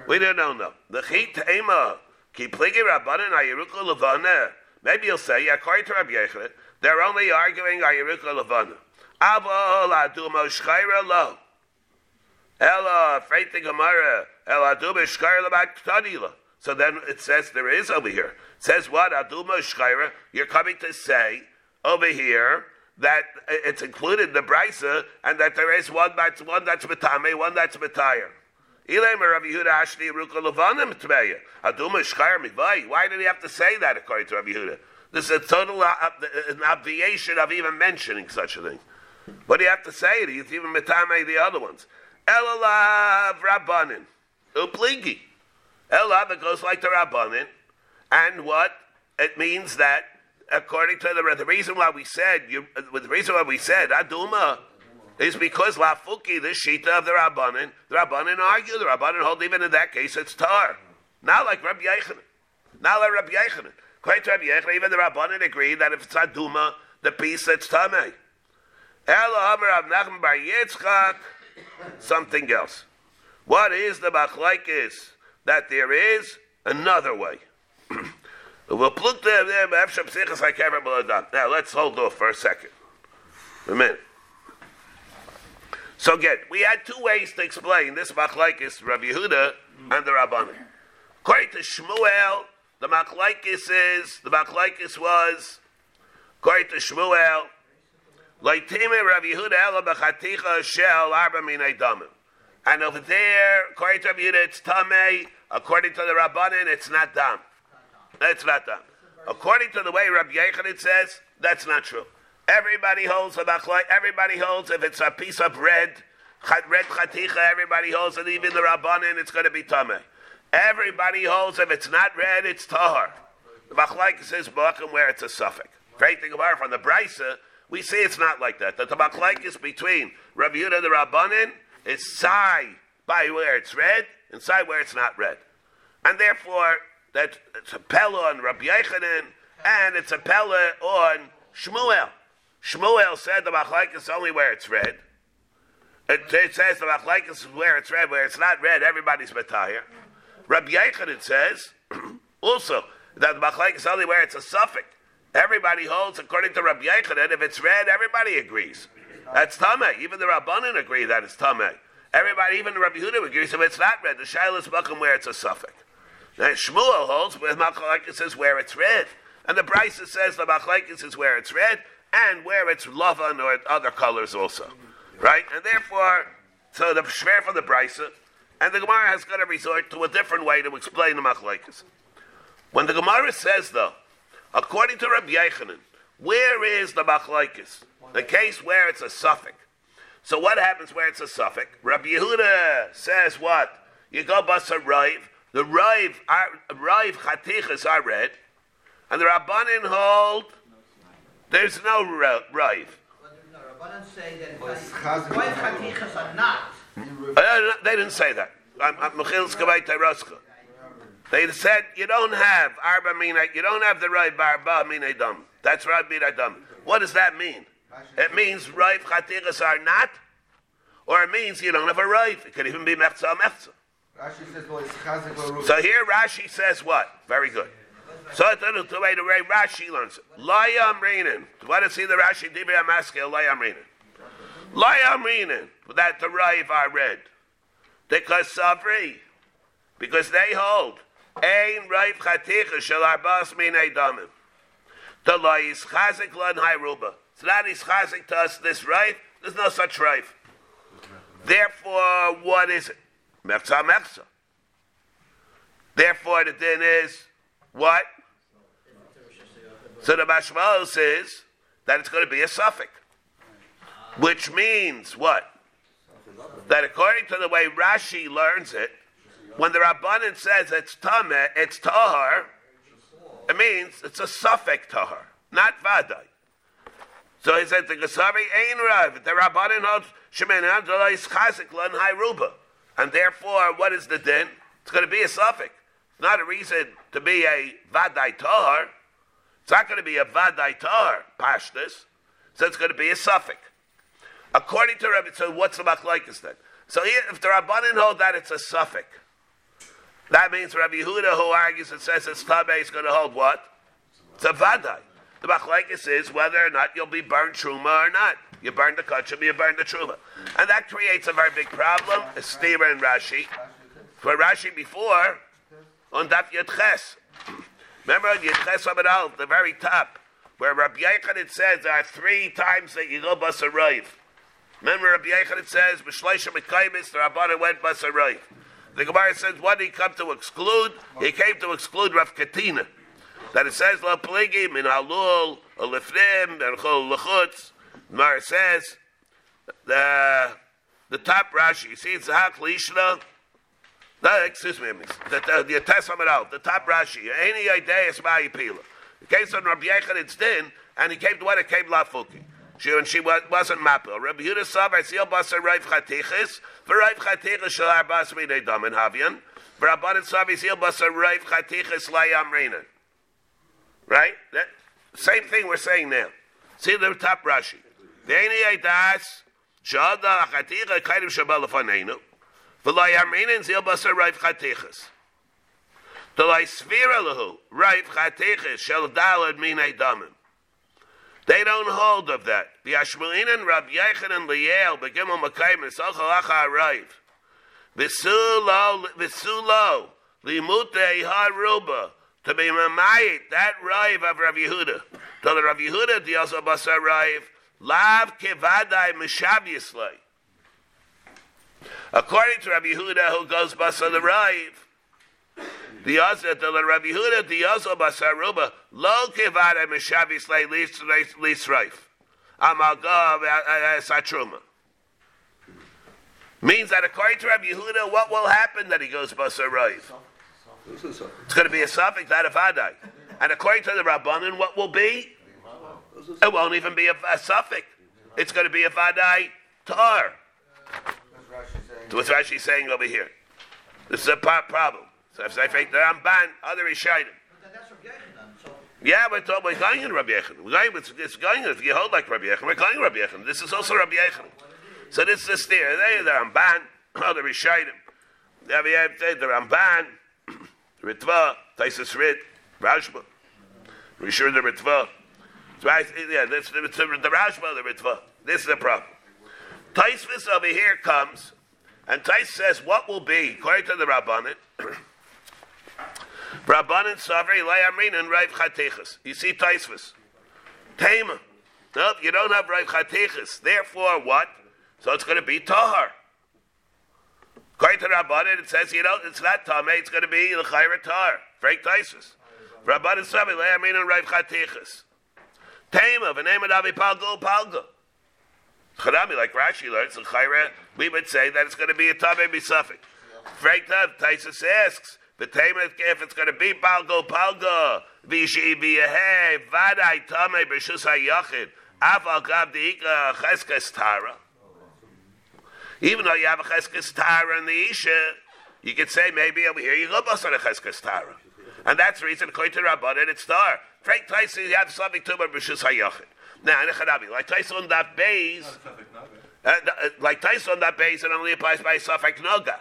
we don't know. The Chit Ema. Maybe you'll say, according to Rabbi Yochanan, they're only arguing Ayirukah Levana. Avol Aduma Shchaira Lo. Ela Freitig Gemara. Ela Aduma Shchaira L'Baktanila. So then it says there is over here. It says what? Aduma Shchaira. You're coming to say over here that it's included in the Brisa and that there is one that's Matame, one that's Matire. Why did he have to say that according to Rabbi Yehuda? This is a total an obviation of even mentioning such a thing. But you have to say it. He's even Matame the other ones. Elalav Rabbanin. Upligi. Elav, it goes like the Rabbanin. And what? It means that according to the reason why we said, Aduma, is because Lafuki, the Shita of the Rabbanin argue, the Rabbanin hold, even in that case, it's Tar. Not like Rabbi Yochanan. Quite Rabbi Yochanan, even the Rabbanin agreed that if it's Aduma, the piece, it's Tameh. Ela Amar Rav Nachman bar Yitzchak, something else. What is the Machlaikis? That there is another way. Now, let's hold off for a second. A minute. So again, we had two ways to explain this Machlaikis, Rabbi Yehuda and the Rabbanim. According to Shmuel, the Machlaikis was, according to Shmuel, and over there, according to Rabbi Yehuda, it's Tameh. According to the Rabbanim, it's not Dam. According to the way Rabbi Yochanan says, that's not true. Everybody holds a machlai. Everybody holds if it's a piece of red chaticha. Everybody holds, and even the Rabbanin, it's going to be tameh. Everybody holds if it's not red, it's tahar. The machlaik says b'akim where it's a suffix. Great thing about it, from the brisa, we see it's not like that. That the machlaik is between Rabbi Yehuda and the Rabbanin is sai by where it's red and sai where it's not red, and therefore that it's a pella on Rabbi Yochanan and it's a pella on Shmuel. Shmuel said the machlaikis only where it's red. It says the machlaikis is where it's red. Where it's not red, everybody's matayah. Rabbi Yochanan says also that the machlaikis only where it's a suffix. Everybody holds according to Rabbi Yochanan. If it's red, everybody agrees. That's tameh. Even the Rabbanan agree that it's tameh. Everybody, even the Rabbi Yehuda agrees if it's not red. The shayla is bucking where it's a suffix. Now Shmuel holds with machlaikis is where it's red. And the Brisa says the machlaikis is where it's red and where it's lavan or other colors also. Right? And therefore, so the shver from the Brisa, and the Gemara has got to resort to a different way to explain the machlaikis. When the Gemara says, though, according to Rabbi Yochanan, where is the machlaikis? The case where it's a suffix. So what happens where it's a suffix? Rabbi Yehuda says what? You go bust a rive. The rive chatichas are red. And the Rabbanin hold, there's no rive. No, Rabbanin say that rive chatichas are not. They didn't say that. They said you don't have arba mina, you don't have the rive barba mina dam. That's rive mina dam. What does that mean? It means rive chatichas are not, or it means you don't have a rive. It could even be mechza. Rashi says, well, it's chazik. So here Rashi says what? Very good. So the way Rashi learns it. Layam reinin. Want to see the Rashi? Dibra Maskel. Layam reinin. That the Rav I read. Because Savri. Because they hold. Ein Rav Chaticha shel arbas min edamim. The Lai is chazik lan hayruba. It's not is chazik to us. This Rav. There's no such Rav. Therefore, what is it? Mefza. Therefore, the din is. What? So the mashmal says that it's going to be a suffix. Which means what? That according to the way Rashi learns it, when the Rabbanan says it's Tameh, it's Tahar, It means it's a suffix tahar, not vaday. So he said, the Gesari ain rav, the Rabbanan holds shemen adla is chasik lan hayruba, and therefore, what is the din? It's going to be a suffix. It's not a reason to be a vaday tahar. It's not going to be a vaday tahar pashtus. So it's going to be a suffix. According to Rabbi, so what's the machlokes then? So here, if the Rabbanan hold that it's a suffix, that means Rabbi Yehuda, who argues and says it's Tabeh, is going to hold what? It's a Vadai. The Machlekes is whether or not you'll be burned Truma or not. You burn the Kachim, you burn the Truma. And that creates a very big problem, a steer in Rashi. For Rashi before, on Daf Yud Ches. Remember on Yud Ches Amud Aleph, the very top, where Rabbi Yochanan says there are three times that you go bas a roiv. Remember Rabbi Yochanan says, B'shleisha Mekaymis, the Rabbanan went bas a roiv. The Gemara says, what did he come to exclude? He came to exclude Rav Katina. That it says, La Peligi, Min Halul, Olifnim, Erchol Lechutz. The Gemara says, the top Rashi, you see, it's Haklishna. No, excuse me, the Teshamad Al, the top Rashi, any idea is my appeal. It came to Rabbi Yechanan's din, and he came to what? It came Lafuki. She wasn't mapil. Rabbi Yehuda saw Vasil Basar Raif Chatichis, for Raif Chatichis Shalar Basmi de Dom in Havian, for Rabbanan saw Vasil Basar Raif Chatichis Layam Renan. Right? That, same thing we're saying now. See the top Rashi. Deni Aidas, Shada Chaticha, Kaidim Shabalafanenu, for Layam Renan, Zil Basar Raif Chatichis. The Lai Sphira Lahu, Raif Chatichis, Shal Dalad Mine Domim. They don't hold of that. The Ashmuelin, Rabbi Yochanan, Liel, Begimel Makayim, Sochal Acha Arayv, Visulo, Limute Haruba, to be Mamayit, that Rayv of Rabbi Yehuda. To the Rabbi Yehuda, the also Basar Rayv, Lav Kivadai Meshabislay. According to Rabbi Yehuda, who goes Basar the Rayv, the Azat the Rabbi Yehuda the Azal Basaruba Lo Kivada Meshavis Lay Least Rife Amalgav Satruma means that according to Rabbi Yehuda, what will happen that he goes Basarif? It's going to be a suffix, not a vadai. And according to the Rabbanan, what will be? It won't even be a suffix. It's going to be a vadai tar. What's Rashi saying over here? This is a problem. So if they think the Ramban, other Rishonim. But that's Rabbi Yochanan. So. Yeah, we're going in Rabbi Yochanan. If you hold like Rabbi Yochanan, we're going in Rabbi Yochanan. This is also Rabbi Yochanan. So this is there. They the Ramban, other Rishonim. The Ramban, Ritva, Taisus Rid, Rashba. We sure the Ritva. Yeah, that's the Rashba, the Ritva. This is the problem. Taisus over here comes, and Taisus says, what will be, according to the Rabbanan, Rabbanan Savri Layamrin and Raif Chatichas. You see Taisvus. Tama. No, you don't have Raif Chatichas. Therefore, what? So it's going to be Tahar. According to Rabbanan, it says, it's not Tameh, it's going to be L'chayra Tahar. Frank Taisvus. Rabbanan Savri Layamrin and Raif Chatichas. Tama, V'nema Davi Palgo Palgo. Chadami, like Rashi learns, L'chayra, we would say that it's going to be a Tameh B'Safik. Frank Taisvus asks, the Tameh, if it's going to be Palgo Palgo, Vishi Viahe, Vadai Tame Bishus Hayachid, Afal Gabdika Cheskes Tara. Even though you have a Cheskes Tara in the Isha, you could say maybe over here you go bust on a Cheskes Tara. And that's the reason, according to Rabbanan, it's Tar. Frank Taisa, you have something to him, Bishus Hayachid. Now, like Taisa on that base, it only applies by Safek Noga.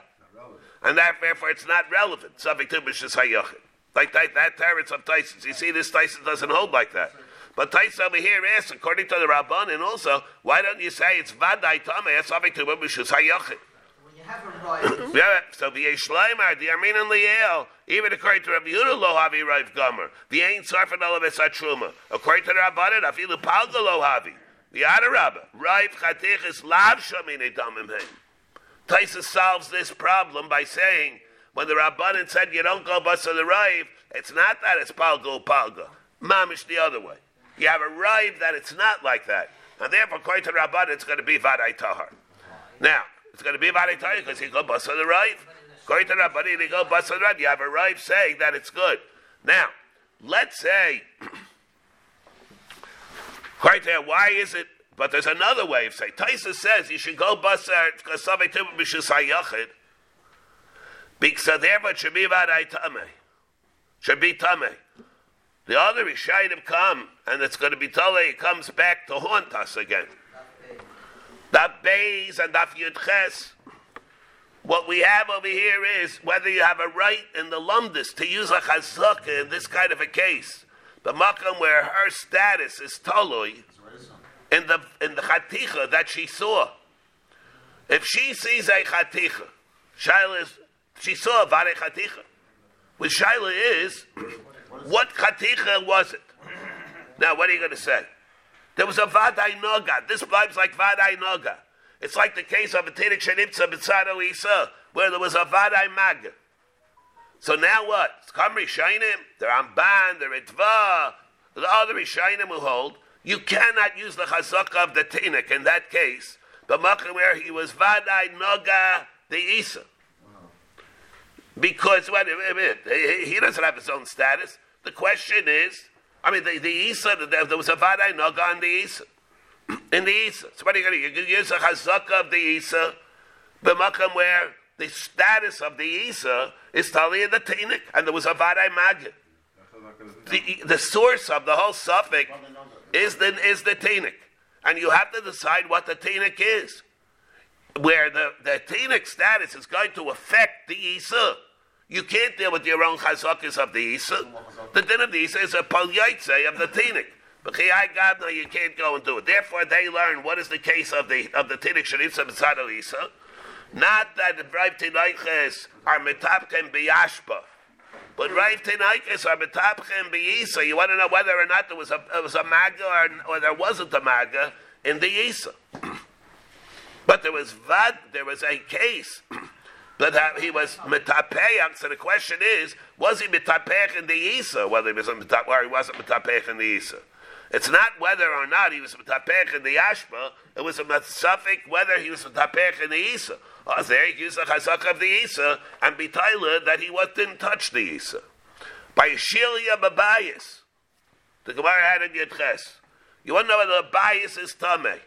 And that, therefore, it's not relevant. Subject to Mishas Hayachid. Like that tyrants of Taisus. You see, this Taisus doesn't hold like that. But Taisus over here asks, according to the Rabbanan also, why don't you say it's Vadai Tameh, subject to Mishas Hayachid? When you have a right. Yeah, so V'yeh Shleimar, the Armin and Liel, even according to Rabbi Yehuda, Lo Havi Raif Gomer, the Ain Sarfan Olavis Atruma. According to the Rabbanan, Afilu Palga Lo Havi, the Adarabba, Raif Chatichis Lav Shamine Damim Hein. Taisus solves this problem by saying, when the Rabbanan said you don't go Basar the Raiv, it's not that it's Palgo Palga. Mamish the other way. You have a Raiv that it's not like that. And therefore, according to Rabbanan, it's going to be Vadai Tahar. Now, it's going to be Vadai Tahar because he go Basar the Raiv. According to Rabbanan, he go Basar the Raiv. You have a Raiv saying that it's good. Now, Let's say, right there, why is it? But there's another way of saying. Taisus says you should go basar kasaveitim b'shusayachid, b'ksader but should be vadai tamei, should be tamei. The other Rishayim come, and it's going to be Tolei, it comes back to haunt us again. Daf Beis and Daf Yudches. What we have over here is whether you have a right in the Lumdus to use a Chazaka in this kind of a case. The Makom where her status is Tolei in the Chaticha that she saw. If she sees a Chaticha, Shaila is, she saw a Vare Chaticha. What Shaila is, what Chaticha was it? Now, what are you going to say? There was a Vadai Noga. This blibes like Vadai Noga. It's like the case of a Tidik Shenipsa B'Tzado Isa, where there was a Vadai Mag. So now what? It's Kamri Shainim, the Ramban, the Ritva, the other Rishainim who hold. You cannot use the Chazaka of the Tinik in that case, but where he was Vadai Noga, the Isa. Because he doesn't have his own status. The question is, the Isa, there was a Vadai Noga on the Isa. In the Isa. So what are you going to do? You can use the Chazaka of the Isa, b'makom where the status of the Isa is Tali and the Tinik, and there was a Vadai Magid. The source of the whole suffix is the Tinik. And you have to decide what the Tinik is. Where the Tinik status is going to affect the Isa. You can't deal with your own chazakas of the Isa. The din of the Isa is a palyaitse of the Tinik. But you can't go and do it. Therefore, they learn what is the case of the Tinik Shanitza B'Tzado Isa. Not that the Rav Tinaiches are Metapchem B'Yashba, but Rav Tinaiches are Metapchem B'Isa. You want to know whether or not there was a Maga or there wasn't a Maga in the Isa. But there was a case that he was metapeach. So the question is, was he metapeach in the Isa? Whether he was or he wasn't metapeach in the Isa. It's not whether or not he was metapeach in the Yashba. It was a matzafik whether he was metapeach in the Isa. Oh, there he used the chazaka of the Isa and b'tayla that he didn't touch the Isa. By Shilia Babayas, the Gemara had in Yudches. You want to know whether the bias is tameh.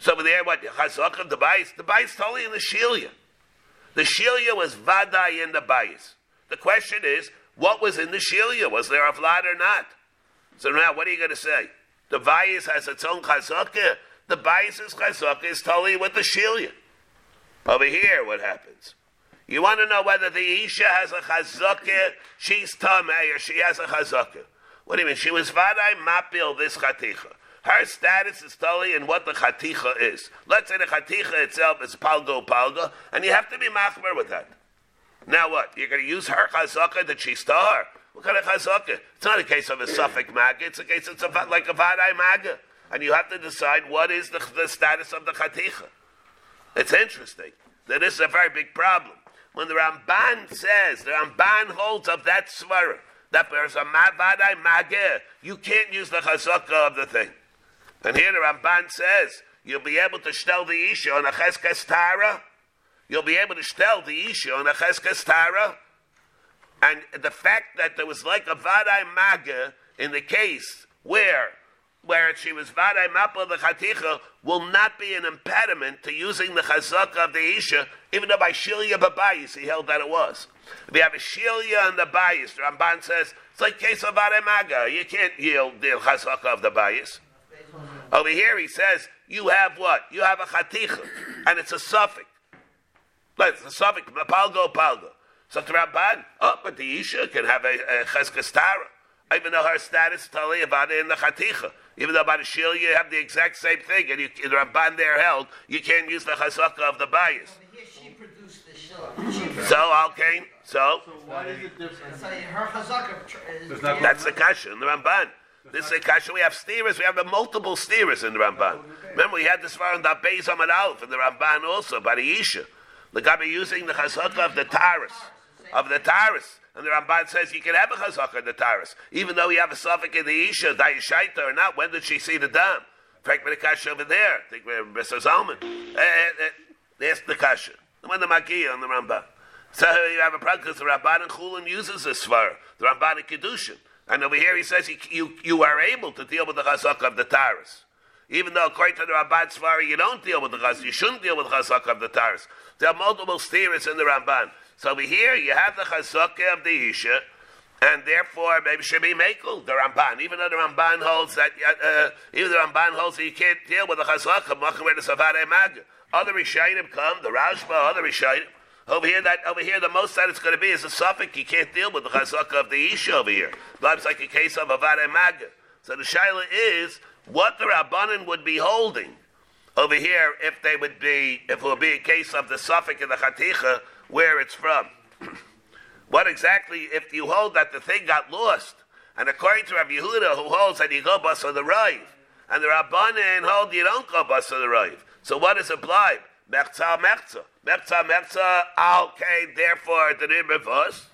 So there, what the chazaka of the bias? The bias totally in the shilia. The shilia was vadai in the bias. The question is, what was in the shilia? Was there a vlad or not? So now, what are you going to say? The bias has its own chazaka. The bias's chazaka is totally with the shilia. Over here, what happens? You want to know whether the isha has a chazaka? She's tamei, or she has a chazaka. What do you mean? She was vadai mapil this chaticha. Her status is totally in what the chaticha is. Let's say the chaticha itself is palgo, and you have to be machmer with that. Now what? You're going to use her chazaka that she's tahar. What kind of chazaka? It's not a case of a suffix maga. It's a case of like a vadai maga. And you have to decide what is the status of the chaticha. It's interesting. That this is a very big problem. When the Ramban says, the Ramban holds of that svara, that there's a vadai maga, you can't use the chazaka of the thing. And here the Ramban says, you'll be able to shtel the isha on a cheskes tara. You'll be able to shtel the isha on a cheskes tara. And the fact that there was like a vadai maga in the case where she was vadai mapla the chaticha will not be an impediment to using the chazaka of the isha, even though by shilia babayis he held that it was. If you have a shilia and the bayis, the Ramban says, it's like case of vadai maga. You can't yield the chazaka of the bayis. Over here he says, you have what? You have a chaticha, and it's a suffix. It's a suffix, palgo. So the Ramban, but the Isha can have a cheskes tara, even though her status is totally about in the chaticha. Even though by the shilia you have the exact same thing, and the Ramban there held, you can't use the chazaka of the bias. Well, she produced the shilia. So why is it different? So her chazaka is... That's the kasha in the Ramban. This is a kasha. We have steerers. We have multiple steerers in the Ramban. Remember, we had this far on the Beis Amad Aleph in the Ramban also, by the Isha. The guy using the chazaka of the taras. And the Ramban says you can have a chazaka in the taras, even though you have a suffix in the isha, dayishaita or not. When did she see the dam? Frank made a kasha over there. I think Mr. Zalman. That's the kasha. The one the Magia on the Ramban. So you have a problem because the Ramban in Chulin uses this svar. The Ramban in Kedushin. And over here he says you are able to deal with the chazaka of the taras. Even though according to the Ramban Svari, you don't deal with the chazaka, you shouldn't deal with the chazaka of the taras. There are multiple theories in the Ramban. So over here you have the chazaka of the isha, and therefore maybe should be mekel the Ramban. Even though the Ramban holds that, you can't deal with the chazaka. Other Rishonim come, the Rashba, other Rishonim. Over here, the most that it's going to be is a suffix. You can't deal with the chazaka of the isha over here. It's like a case of avada maga. So the shaila is what the rabbanon would be holding over here if it would be a case of the suffix and the chaticha where it's from. What exactly if you hold that the thing got lost? And according to Rabbi Yehuda, who holds that you go basar the raiv, and the rabbanon hold you don't go basar the raiv. So what is implied? Mechza, okay, therefore, the name of us.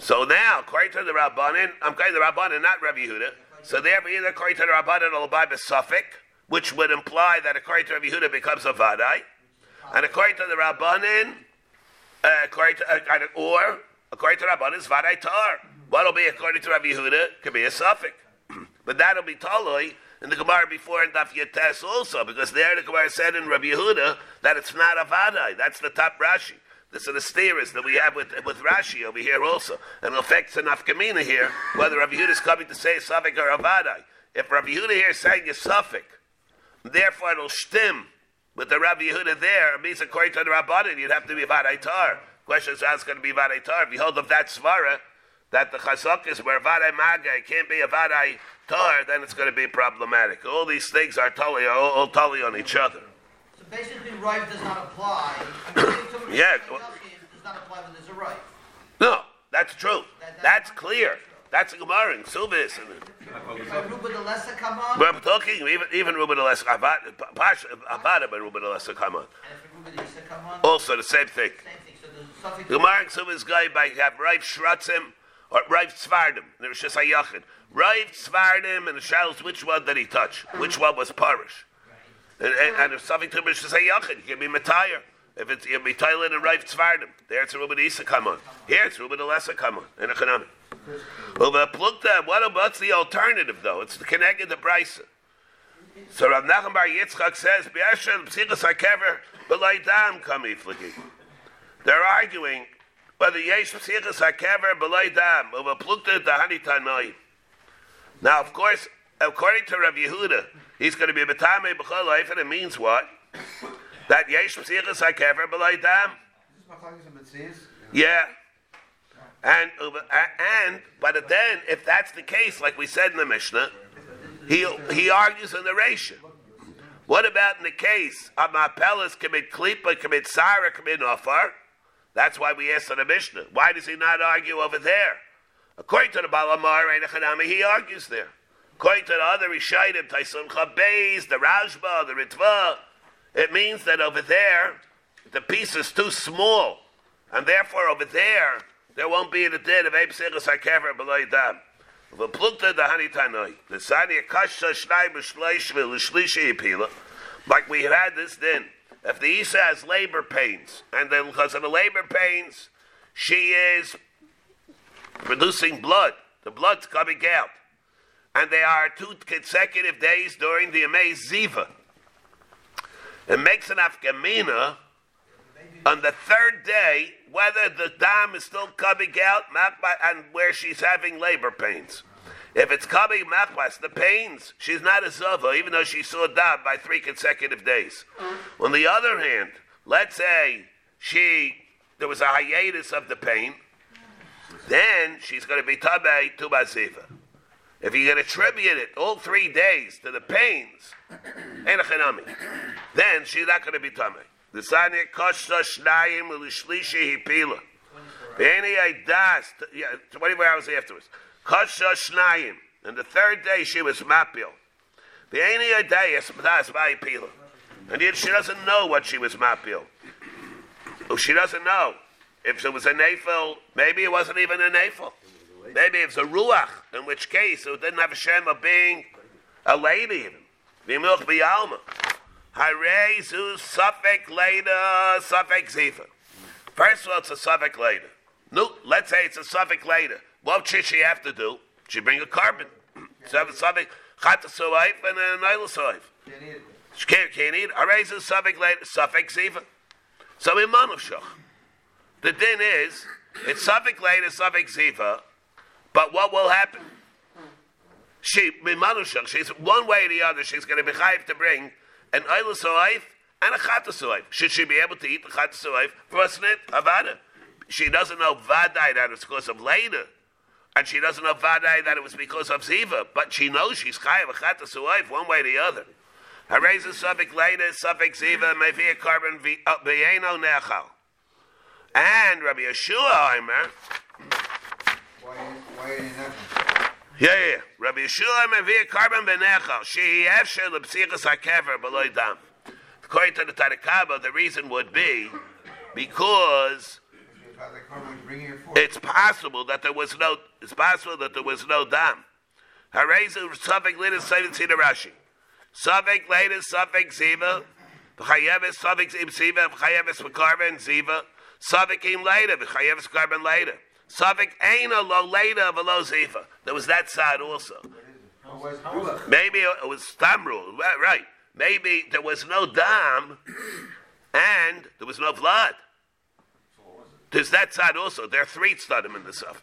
So now, according to the Rabbanin, I'm going to the Rabbanin, not Rabbi Yehuda. So therefore, either according to the Rabbanin, it'll buy a suffix, which would imply that according to Rabbi Yehuda, becomes a vadai. And according to the Rabbanin, according to Rabbanin, it's vadai tar. What'll be according to Rabbi Yehuda could be a suffix. But that'll be taloi. In the Gemara before and Daf Yates also, because there the Gemara said in Rabbi Yehuda that it's not a vadai. That's the top Rashi. This is the theories that we have with Rashi over here also, and it affects the nafkamina here whether Rabbi Yehuda is coming to say suffik or a vadai. If Rabbi Yehuda here is saying a suffik, therefore it'll shtim with the Rabbi Yehuda there. It means according to the Rabbanan, you'd have to be a vadai tar. Question is how it's going to be vadai tar. If you hold up that svara that the chazak is where vadai maga, it can't be a vadai tar, then it's going to be problematic. All these things are totally all totally on each other. So basically, rife does not apply. Yeah, well, does not apply when there's a rife. No, that's true. That's clear. True. That's a Gemara in Sumchus. But I'm talking even Ruben Alessa Abada, but Ruben Alessa Kaman. Also the same thing. The Gemara in Sumchus guy by have rife shratzim or rife svardim. There was just a yachin. Rav Svardim and the Shalos, which one did he touch? Which one was Parish? Right. And if something to Mishnah say Yachin, you can be Matayr. If it's you be Thailand and Rav Svardim, there it's Ruben Isa come on. Here it's Ruben Alessa come on in economic. Well, but Plukta, what's the alternative though? It's the Keneged the Brisa. So Rav Nachman bar Yitzchak says, Biashel Psichas Hakever Belaydam Kami Flicky. They're arguing whether Yesh Psichas Hakever Belaydam over Plukta the Hanitanoi. Now, of course, according to Rabbi Yehuda, he's going to be a B'tamei B'chol Oifen, and it means what? That Yesh Psichas HaKever B'lai Dam. Yeah. But then, if that's the case, like we said in the Mishnah, he argues in the Reisha. What about in the case of Ma'apelas commit Klipa, commit Sarah, commit Ofar? That's why we asked in the Mishnah. Why does he not argue over there? According to the Balamar and Echanami, he argues there. According to the other Rishonim, Taisus Chabez, the Rashba, the Ritva, it means that over there, the piece is too small, and therefore over there won't be the din of Eibsichus HaKever B'lai Dam. V'plukta dahani tanoi. The Sani Akasha Shnai B'shleishvil L'shlishi Yipila. Like we had this din. If the Isa has labor pains, and then because of the labor pains, she is producing blood. The blood's coming out. And there are 2 consecutive days during the Yemei Ziva. It makes an afkamina on the 3rd day whether the dam is still coming out and where she's having labor pains. If it's coming machmas, the pains, she's not a zava, even though she saw dam by 3 consecutive days. On the other hand, let's say there was a hiatus of the pain, then she's going to be tabei to baziva. If you can attribute it all 3 days to the pains, then she's not going to be tabei. The sanya koshta shnayim ulishlishi hipila. Any idas, 24 hours afterwards. Koshta shnayim, and the 3rd day she was mapil. The any idas idas ma'ipila, and yet she doesn't know what she was mapil. She doesn't know. If it was a nefil, maybe it wasn't even a nefil. Maybe it's a ruach, in which case it didn't have a shem of being a lady even. V'milch b'yalma. Harei zu suffik leda, suffik zifa. First of all, it's a suffik leda. Let's say it's a suffik leda. What should she have to do? She bring a carbon. She have a savik, chata soif, and an oil soif. She can't eat it. I raise a savik later, savik ziva. So in Manushach, the din is, it's savik later, savik ziva, but what will happen? She, in Manushach, she's one way or the other, she's going to be chayiv to bring an oil soif and a chata soif. Should she be able to eat the chata soif from a snit, havada? She doesn't know vadai that it's because of later. And she doesn't know vadai that it was because of ziva, but she knows she's chayav chata soif one way or the other. Hareza suffik later, suffik ziva, mevia carbon v'yeno nechal. And Rabbi Yeshua, Omer. Yeah. Rabbi Yeshua, mevia carbon v'nechal. She efsher l'psichas hakever b'loy dam. According to the Tarekaba, the reason would be because it's possible that there was no dam. Hareza suffik later, suffik Rashi. Savik later, savik ziva, v'chayeves savik ziva, v'chayeves v'karben ziva, savikim later, v'chayeves v'karben later, savik aina lo later v'lo ziva. There was that side also. Maybe it was tam rule, right? Maybe there was no dam, and there was no blood. There's that side also. There are three tzadim in the Suf.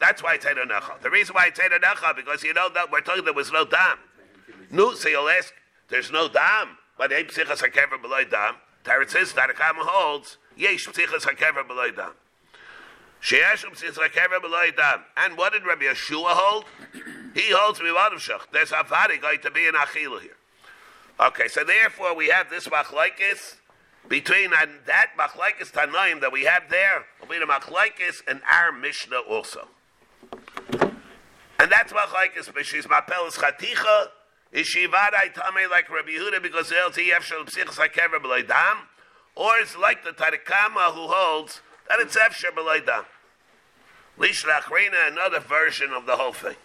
That's why it's Eidah Nechal. The reason why it's Eidah Nechal, because you know that we're talking there was no dam. No, so you'll ask, there's no dam. But ain't psichas hakever below dam. Teretz is that Tarakama holds, yesh psichas hakever below dam. Sheyesh psichas hakever below dam. And what did Rabbi Yeshua hold? He holds Mivadushach. There's Havadi going to be an Achila here. Okay, so therefore we have this Machlaikis. Between that Machlaikis Tanaim that we have there, will be the Machlaikis and our Mishnah also. And that's Machlaikis, but she's Mapelis Chaticha, is she Vadai Tamei like Rabbi Yehuda because LTF Shal Psichas HaKever B'lai Dam, or it's like the Tarekama who holds that it's Efsher B'lai Dam. Lish Lachrina, another version of the whole thing.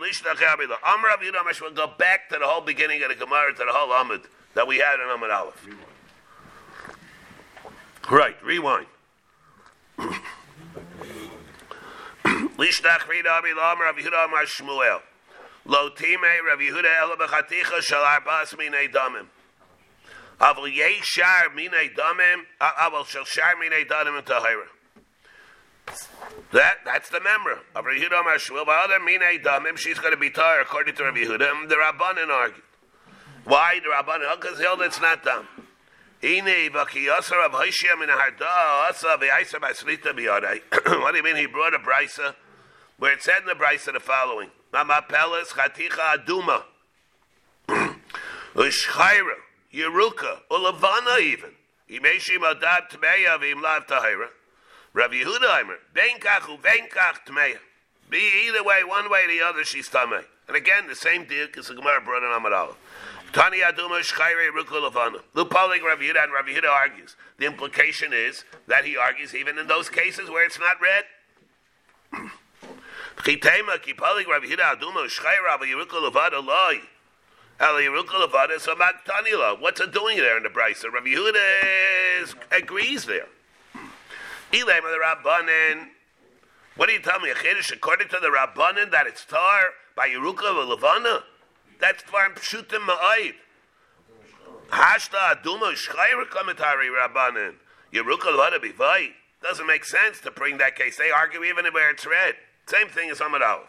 Lish Lachrina, Amr Rabbi Yehuda, we'll go back to the whole beginning of the Gemara, to the whole Amud that we had in Amud Aleph. Right, rewind. Lishnach read Abi Lam Rav Yehuda Amar Shmuel. Lo Timei Rav Yehuda Ela B'Chaticha Shal Arbas Minei Damim. Avol Yeshar Minei Damim. Avol Shashar Minei Damim Tahira. That's the member of Rav Yehuda Amar Shmuel. By other Minei Damim, she's going to be Tahir according to Rav Yehuda. And the Rabbanan argued. Why the Rabbanan? Because held it's not done. What do you mean? He brought a brisa where it said in the brisa the following: Mamapelis chaticha aduma, ushchayra yeruka ulavana even. Imeshim adab tmeya v'imlav tahira. Rav Yehuda Aimer benkach ubenkach tmeya. Be either way, one way or the other, she's tamei. And again, the same deal because the Gemara brought in Amud Aleph. Tani Aduma Shchairei Ruku Levana. Lupolik Rav Yehuda, and Rav Yehuda argues. The implication is that he argues even in those cases where it's not read. Chitema Kipolik Rav Yehuda Aduma Shchairei Ruku Levana Loi. El Yeruku Levana Samag Tanila. What's it doing there in the brisa? Rav Yehuda agrees there. Ilema the Rabbanan. What do you tell me? A Chiddush according to the Rabbanan that it's tar by Yeruka Levana. That's why I'm pshutim ma'ayid. Hashta aduma shchayra commentary rabbanin. Yeruka l'vada bivay. Doesn't make sense to bring that case. They argue even where it's read. Same thing as Amud Aleph.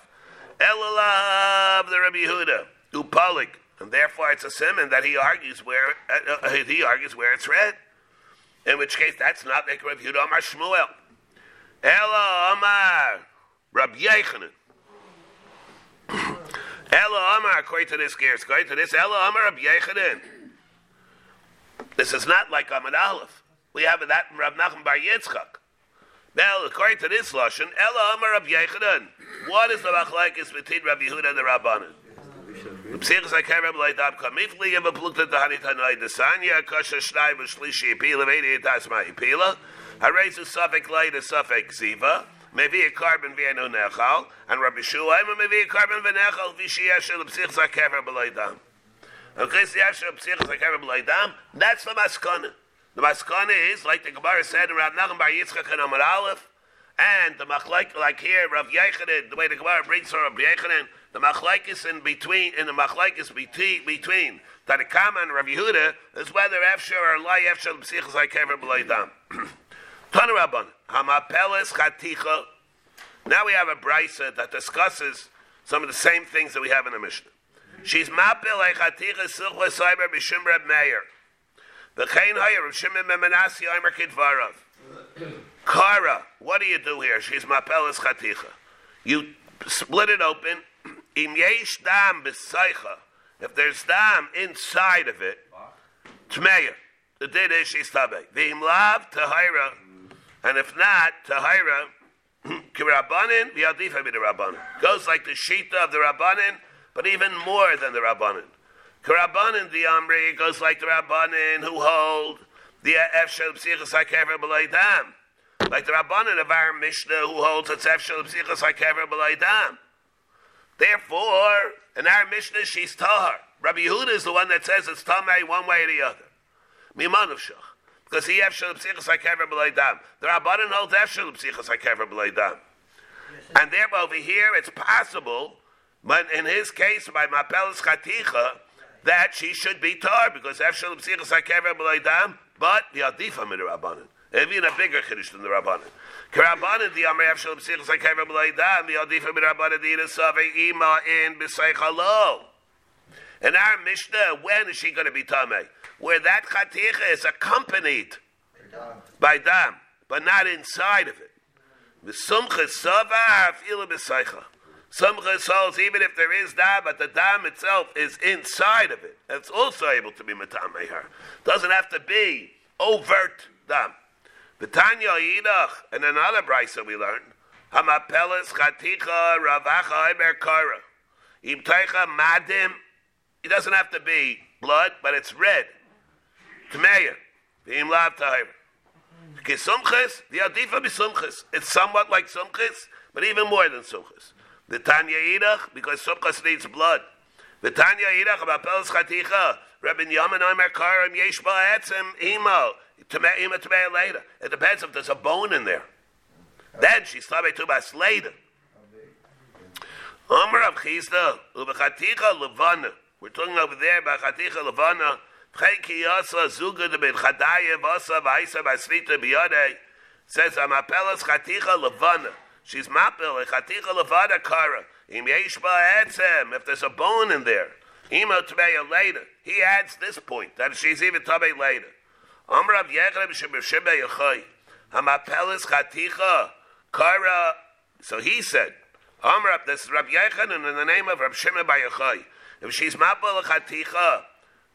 Elalav the Rabbi Yehuda upalik, and therefore it's a simon that he argues where it's read. In which case, that's not like Rabbi Yehuda Amar Shmuel. Ela Amar Rabbi Yochanan. Ela Amar, according to this, Ela Amar Rabbi Yochanan. This is not like Amud Aleph. We have that in Rav Nachman bar Yitzchak. Now, according to this lashon, Ela Amar Rabbi Yochanan. What is the machlokes between Rabbi Yehuda and the Rabbanan? Maybe a carbon v'enu nechal, and Rabbi Shua, maybe a carbon v'nechal v'shiyashel psichas hakever b'loydam. Okay, so yashel psichas hakever b'loydam. That's the maskana. The maskana is, like the Gemara said in Rav Nachman bar Yitzchak and Amar Aleph, and the machlaik, like here, Rav Yochanan, the way the Gemara brings her Rav Yochanan, the machlaikis in between, between Tanakama and Rav Yehuda, is whether Efsher or Lai Efsher l'psichas ha'kever b'lai dam. Tanarabban, hamapeles chaticha. Now we have a brisa that discusses some of the same things that we have in the Mishnah. She's mapel ha'chaticha silchva saiber b'shim Rav Meir. V'chein ha'yer Rav Shimon memanasi ha'ymer kidvarav. Kara, what do you do here? She's mapel ha'chaticha. You split it open. Im yesh dam b'seicha. If there's dam inside of it, t'meir. The did is she's tabei. V'im lav tahira. And if not, tahira. K'Rabbanan v'yadifa b'Rabbanan. Goes like the shita of the Rabbanan, but even more than the Rabbanan. K'Rabbanan v'yamri goes like the Rabbanan who hold the efshel psichas hakever b'lay dam. Like the Rabbanan of our Mishnah who holds it's efshel psichas hakever b'lay dam. Therefore, in our Mishnah, she's tahar. Rabbi Yehuda is the one that says it's tamei one way or the other. Miman of shach. Because he efshel psichas hakever b'lay dam. The Rabbanan holds efshel psichas hakever b'lay dam. And therefore, over here, it's possible, but in his case, by mapeles chaticha, that she should be tahar, because efshel psichas hakever b'lay dam, but the adifa min the Rabbanan. Even a bigger kiddush than the Rabbanan. K'Rabbanan di'amrei efshel b'sichas ha'kever b'lay dam, v'yadifa b'Rabbanan di'ina savei ima in b'seicha lo. In our Mishnah, when is she going to be tamei? Where that chaticha is accompanied by dam, but not inside of it. V'sumchus savei afilu b'seicha. Sumchus holds even if there is dam, but the dam itself is inside of it. It's also able to be metamei her. Doesn't have to be overt dam. B'tanya yidach, and another brisa we learned, hamapeles chaticha ravacha iber kara. Imteicha madim. It doesn't have to be blood, but it's red. Tmeya v'imlav tahir. Kisumchis v'yadifa b'sumchis. It's somewhat like sumchis, but even more than sumchis. B'tanya yidach, because sumchis needs blood. B'tanya yidach hamapeles chaticha. Rabbi Yamin imer kara yesh ba'etzim imo. Later. It depends if there's a bone in there. Then she's talking to us later. We're talking over there about Chaticha Levana. Says Amapelas Chaticha Levana. She's Mapel Chaticha Levana Kara. If there's a bone in there, Imo Tmeya later. He adds this point that she's even Tame later. Amr Rav Yechanan b'Shem Yochai, hamapeles chaticha kara. So he said, Amr, this is Rav Yechanan in the name of Rav Shimon bar Yochai. If she's mapel chaticha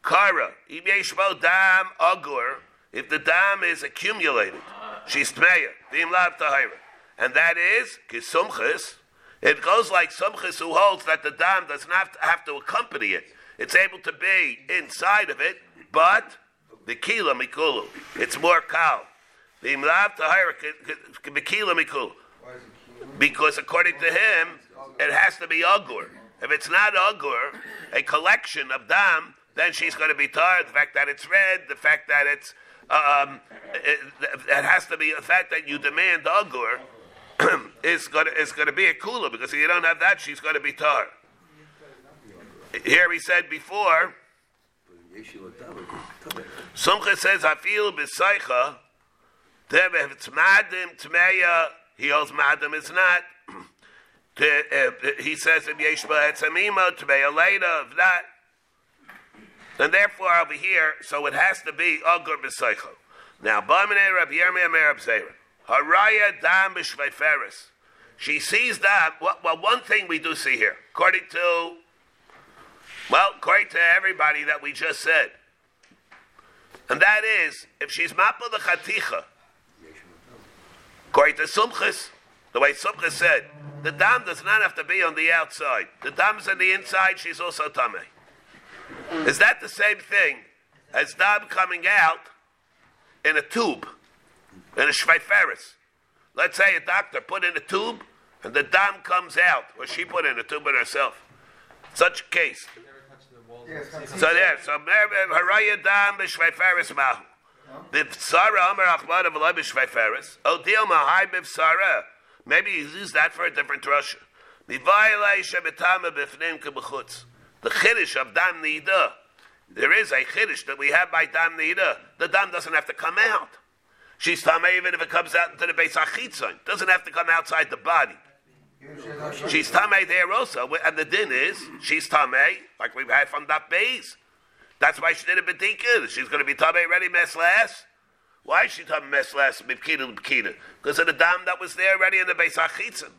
kara, im yeshbo dam agur. If the dam is accumulated, she's tmeya v'imlav tahira, and that is kisumchis. It goes like sumchis who holds that the dam does not have to accompany it. It's able to be inside of it, but the kila mikulu. It's more cow. The imlav tahira bikila mikulu. Because according to him, it has to be agur. If it's not agur, a collection of dam, then she's going to be tahar. The fact that it's red, the fact that it's it has to be the fact that you demand agur is going to be a kula, because if you don't have that, she's going to be tahar. Here we said before. Sumchus says, "Afil b'seicha." If it's madim tmeya, he holds madim is not. He says, "If yeshba etzamimo tmeya later, if not." And therefore, over here, so it has to be agur b'seicha. Now, b'minei Rabbi Yirmiyah Merab Zera haraya dam b'shveiferis. She sees that. Well, one thing we do see here, according to everybody that we just said. And that is, if she's mapel the chaticha, according to Sumchus, the way Sumchus said, the dam does not have to be on the outside. The dam is on the inside, she's also tamei. Is that the same thing as dam coming out in a tube, in a shveiferis? Let's say a doctor put in a tube, and the dam comes out, or she put in a tube in herself. Such a case. So there, so Haraya Dam B'Shveiferis Mahu. Maybe you use that for a different Russia. The chiddush of dam nida. There is a chiddush that we have by dam nida. The dam doesn't have to come out. She's tamei even if it comes out into the beis hachitzon. Doesn't have to come outside the body. She's tamei there also, and the din is she's tamei like we've had from that base. That's why she did a b'dikah. She's going to be tamei ready meslas. Why is she tamei meslas b'pkida b'pkida? Because of the dam that was there already in the beis hachitzon.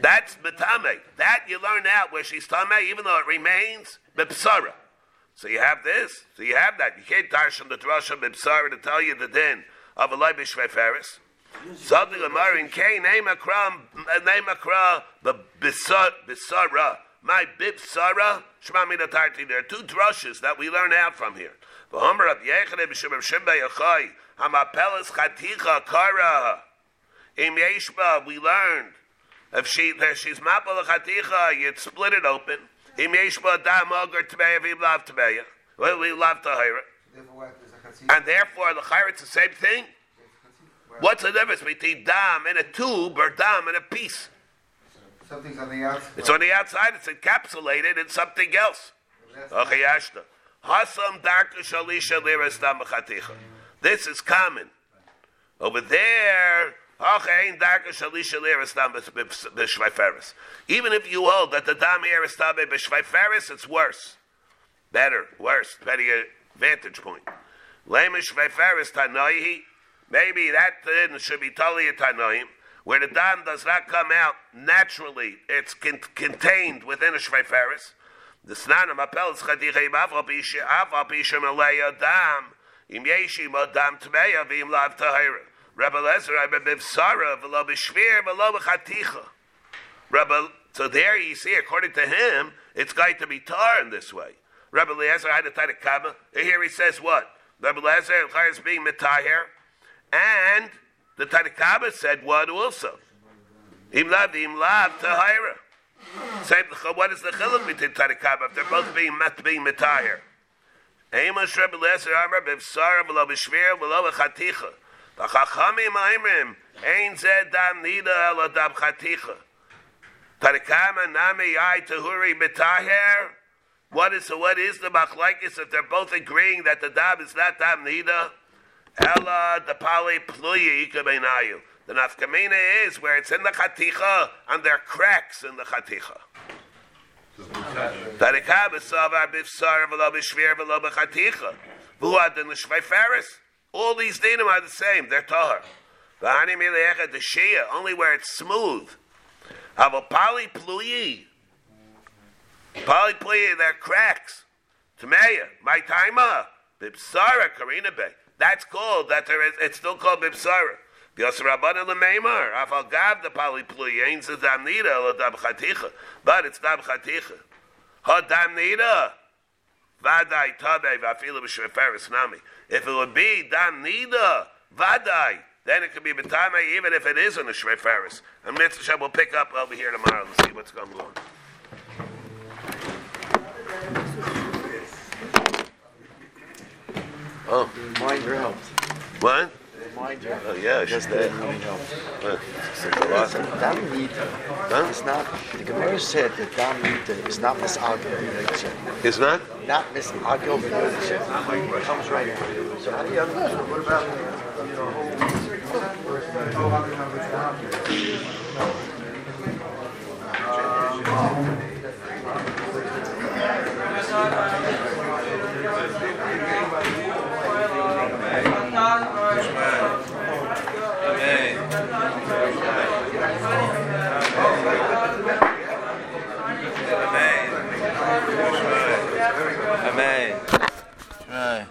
That's metame. That you learn out where she's tame, even though it remains mipsara. So you have this. So you have that. You can't darshan the drasha mipsara to tell you the din of a leibish veferis. Something Gemara in K name akra bisara. My bipsara shmami natarti. There are two drushes that we learn out from here. V'homer of Yechanan b'shem of Shimba Yachai hamapelas chaticha kara im yeshba. We learned. If she's mapal chaticha, you'd split it open. Im yeshba dam oger tmeya v'imlav tmeya. We love to hear it. And therefore, the chayra it's the same thing. What's the difference between dam and a tube or dam and a piece? Something's on the outside. It's on the outside. It's encapsulated in something else. Okay, Ashta. Hasam darku shalisha liras dam chaticha. This is common. Over there. Even if you hold that the dam is tabe b'shvayferis, it's worse, better your vantage point. Maybe that thing should be totally a tanoim, where the dam does not come out naturally; it's contained within a shvayferis. The snanam apels chadichim av apishim aleya dam im yeshim adam tmeya v'im lav tahira. Rabbi Eliezer, so there you see, according to him, it's going to be tar in this way. Rabbi Eliezer had a tight kama. Here he says what? Rabbi Eliezer is being mitahir, and the tight kama said what also? Imlav tahira. Same. What is the chiluk between tight kama if they're both being mitahir? Amos Rabbi Eliezer Amar b'vsara v'lo b'shvir v'lo b'chaticha. The Chachamim Aimrim Ein Zed Dam Nida El Adam Chaticha Tarikama Nami Yai Tahuri Mitaher. What is the Machlekes if they're both agreeing that the Dam is not Dam Nida? Ella the Pali Pluyi Ikabeinayu. The Nafkamina is where it's in the Chaticha and there are cracks in the Chaticha. Tarikama Savar Bifsar V'lo Bishvir V'lo B'chaticha V'huad in the Shvayferis. All these dinim are the same. They're tahor. V'ani milecha the shia only where it's smooth. Aval pali pluyi. They're cracks. Tameya my taima bibsara karina be. That's called that there is. It's still called bibsara. Because Rabbanan lemeimar aval gav the pali pluyi ain't the damnida l'dam chaticha, but it's dam chaticha. Ha damnida. Vadai tabe v'afilu b'shveferes nami. If it would be dam nida vadai, then it could be b'tamei even if it isn't a shveferes. And Mitzvah Shem will pick up over here tomorrow and see what's going on. Oh, mind your help. What? Mind your help. Oh yeah, just that. Mind help. Dam nida. It's not. The Gemara said that dam nida is not misagil. It's not. Not missing. I'll go for it comes right in. So how do you understand? What about Amen. Amen. Amen. Right.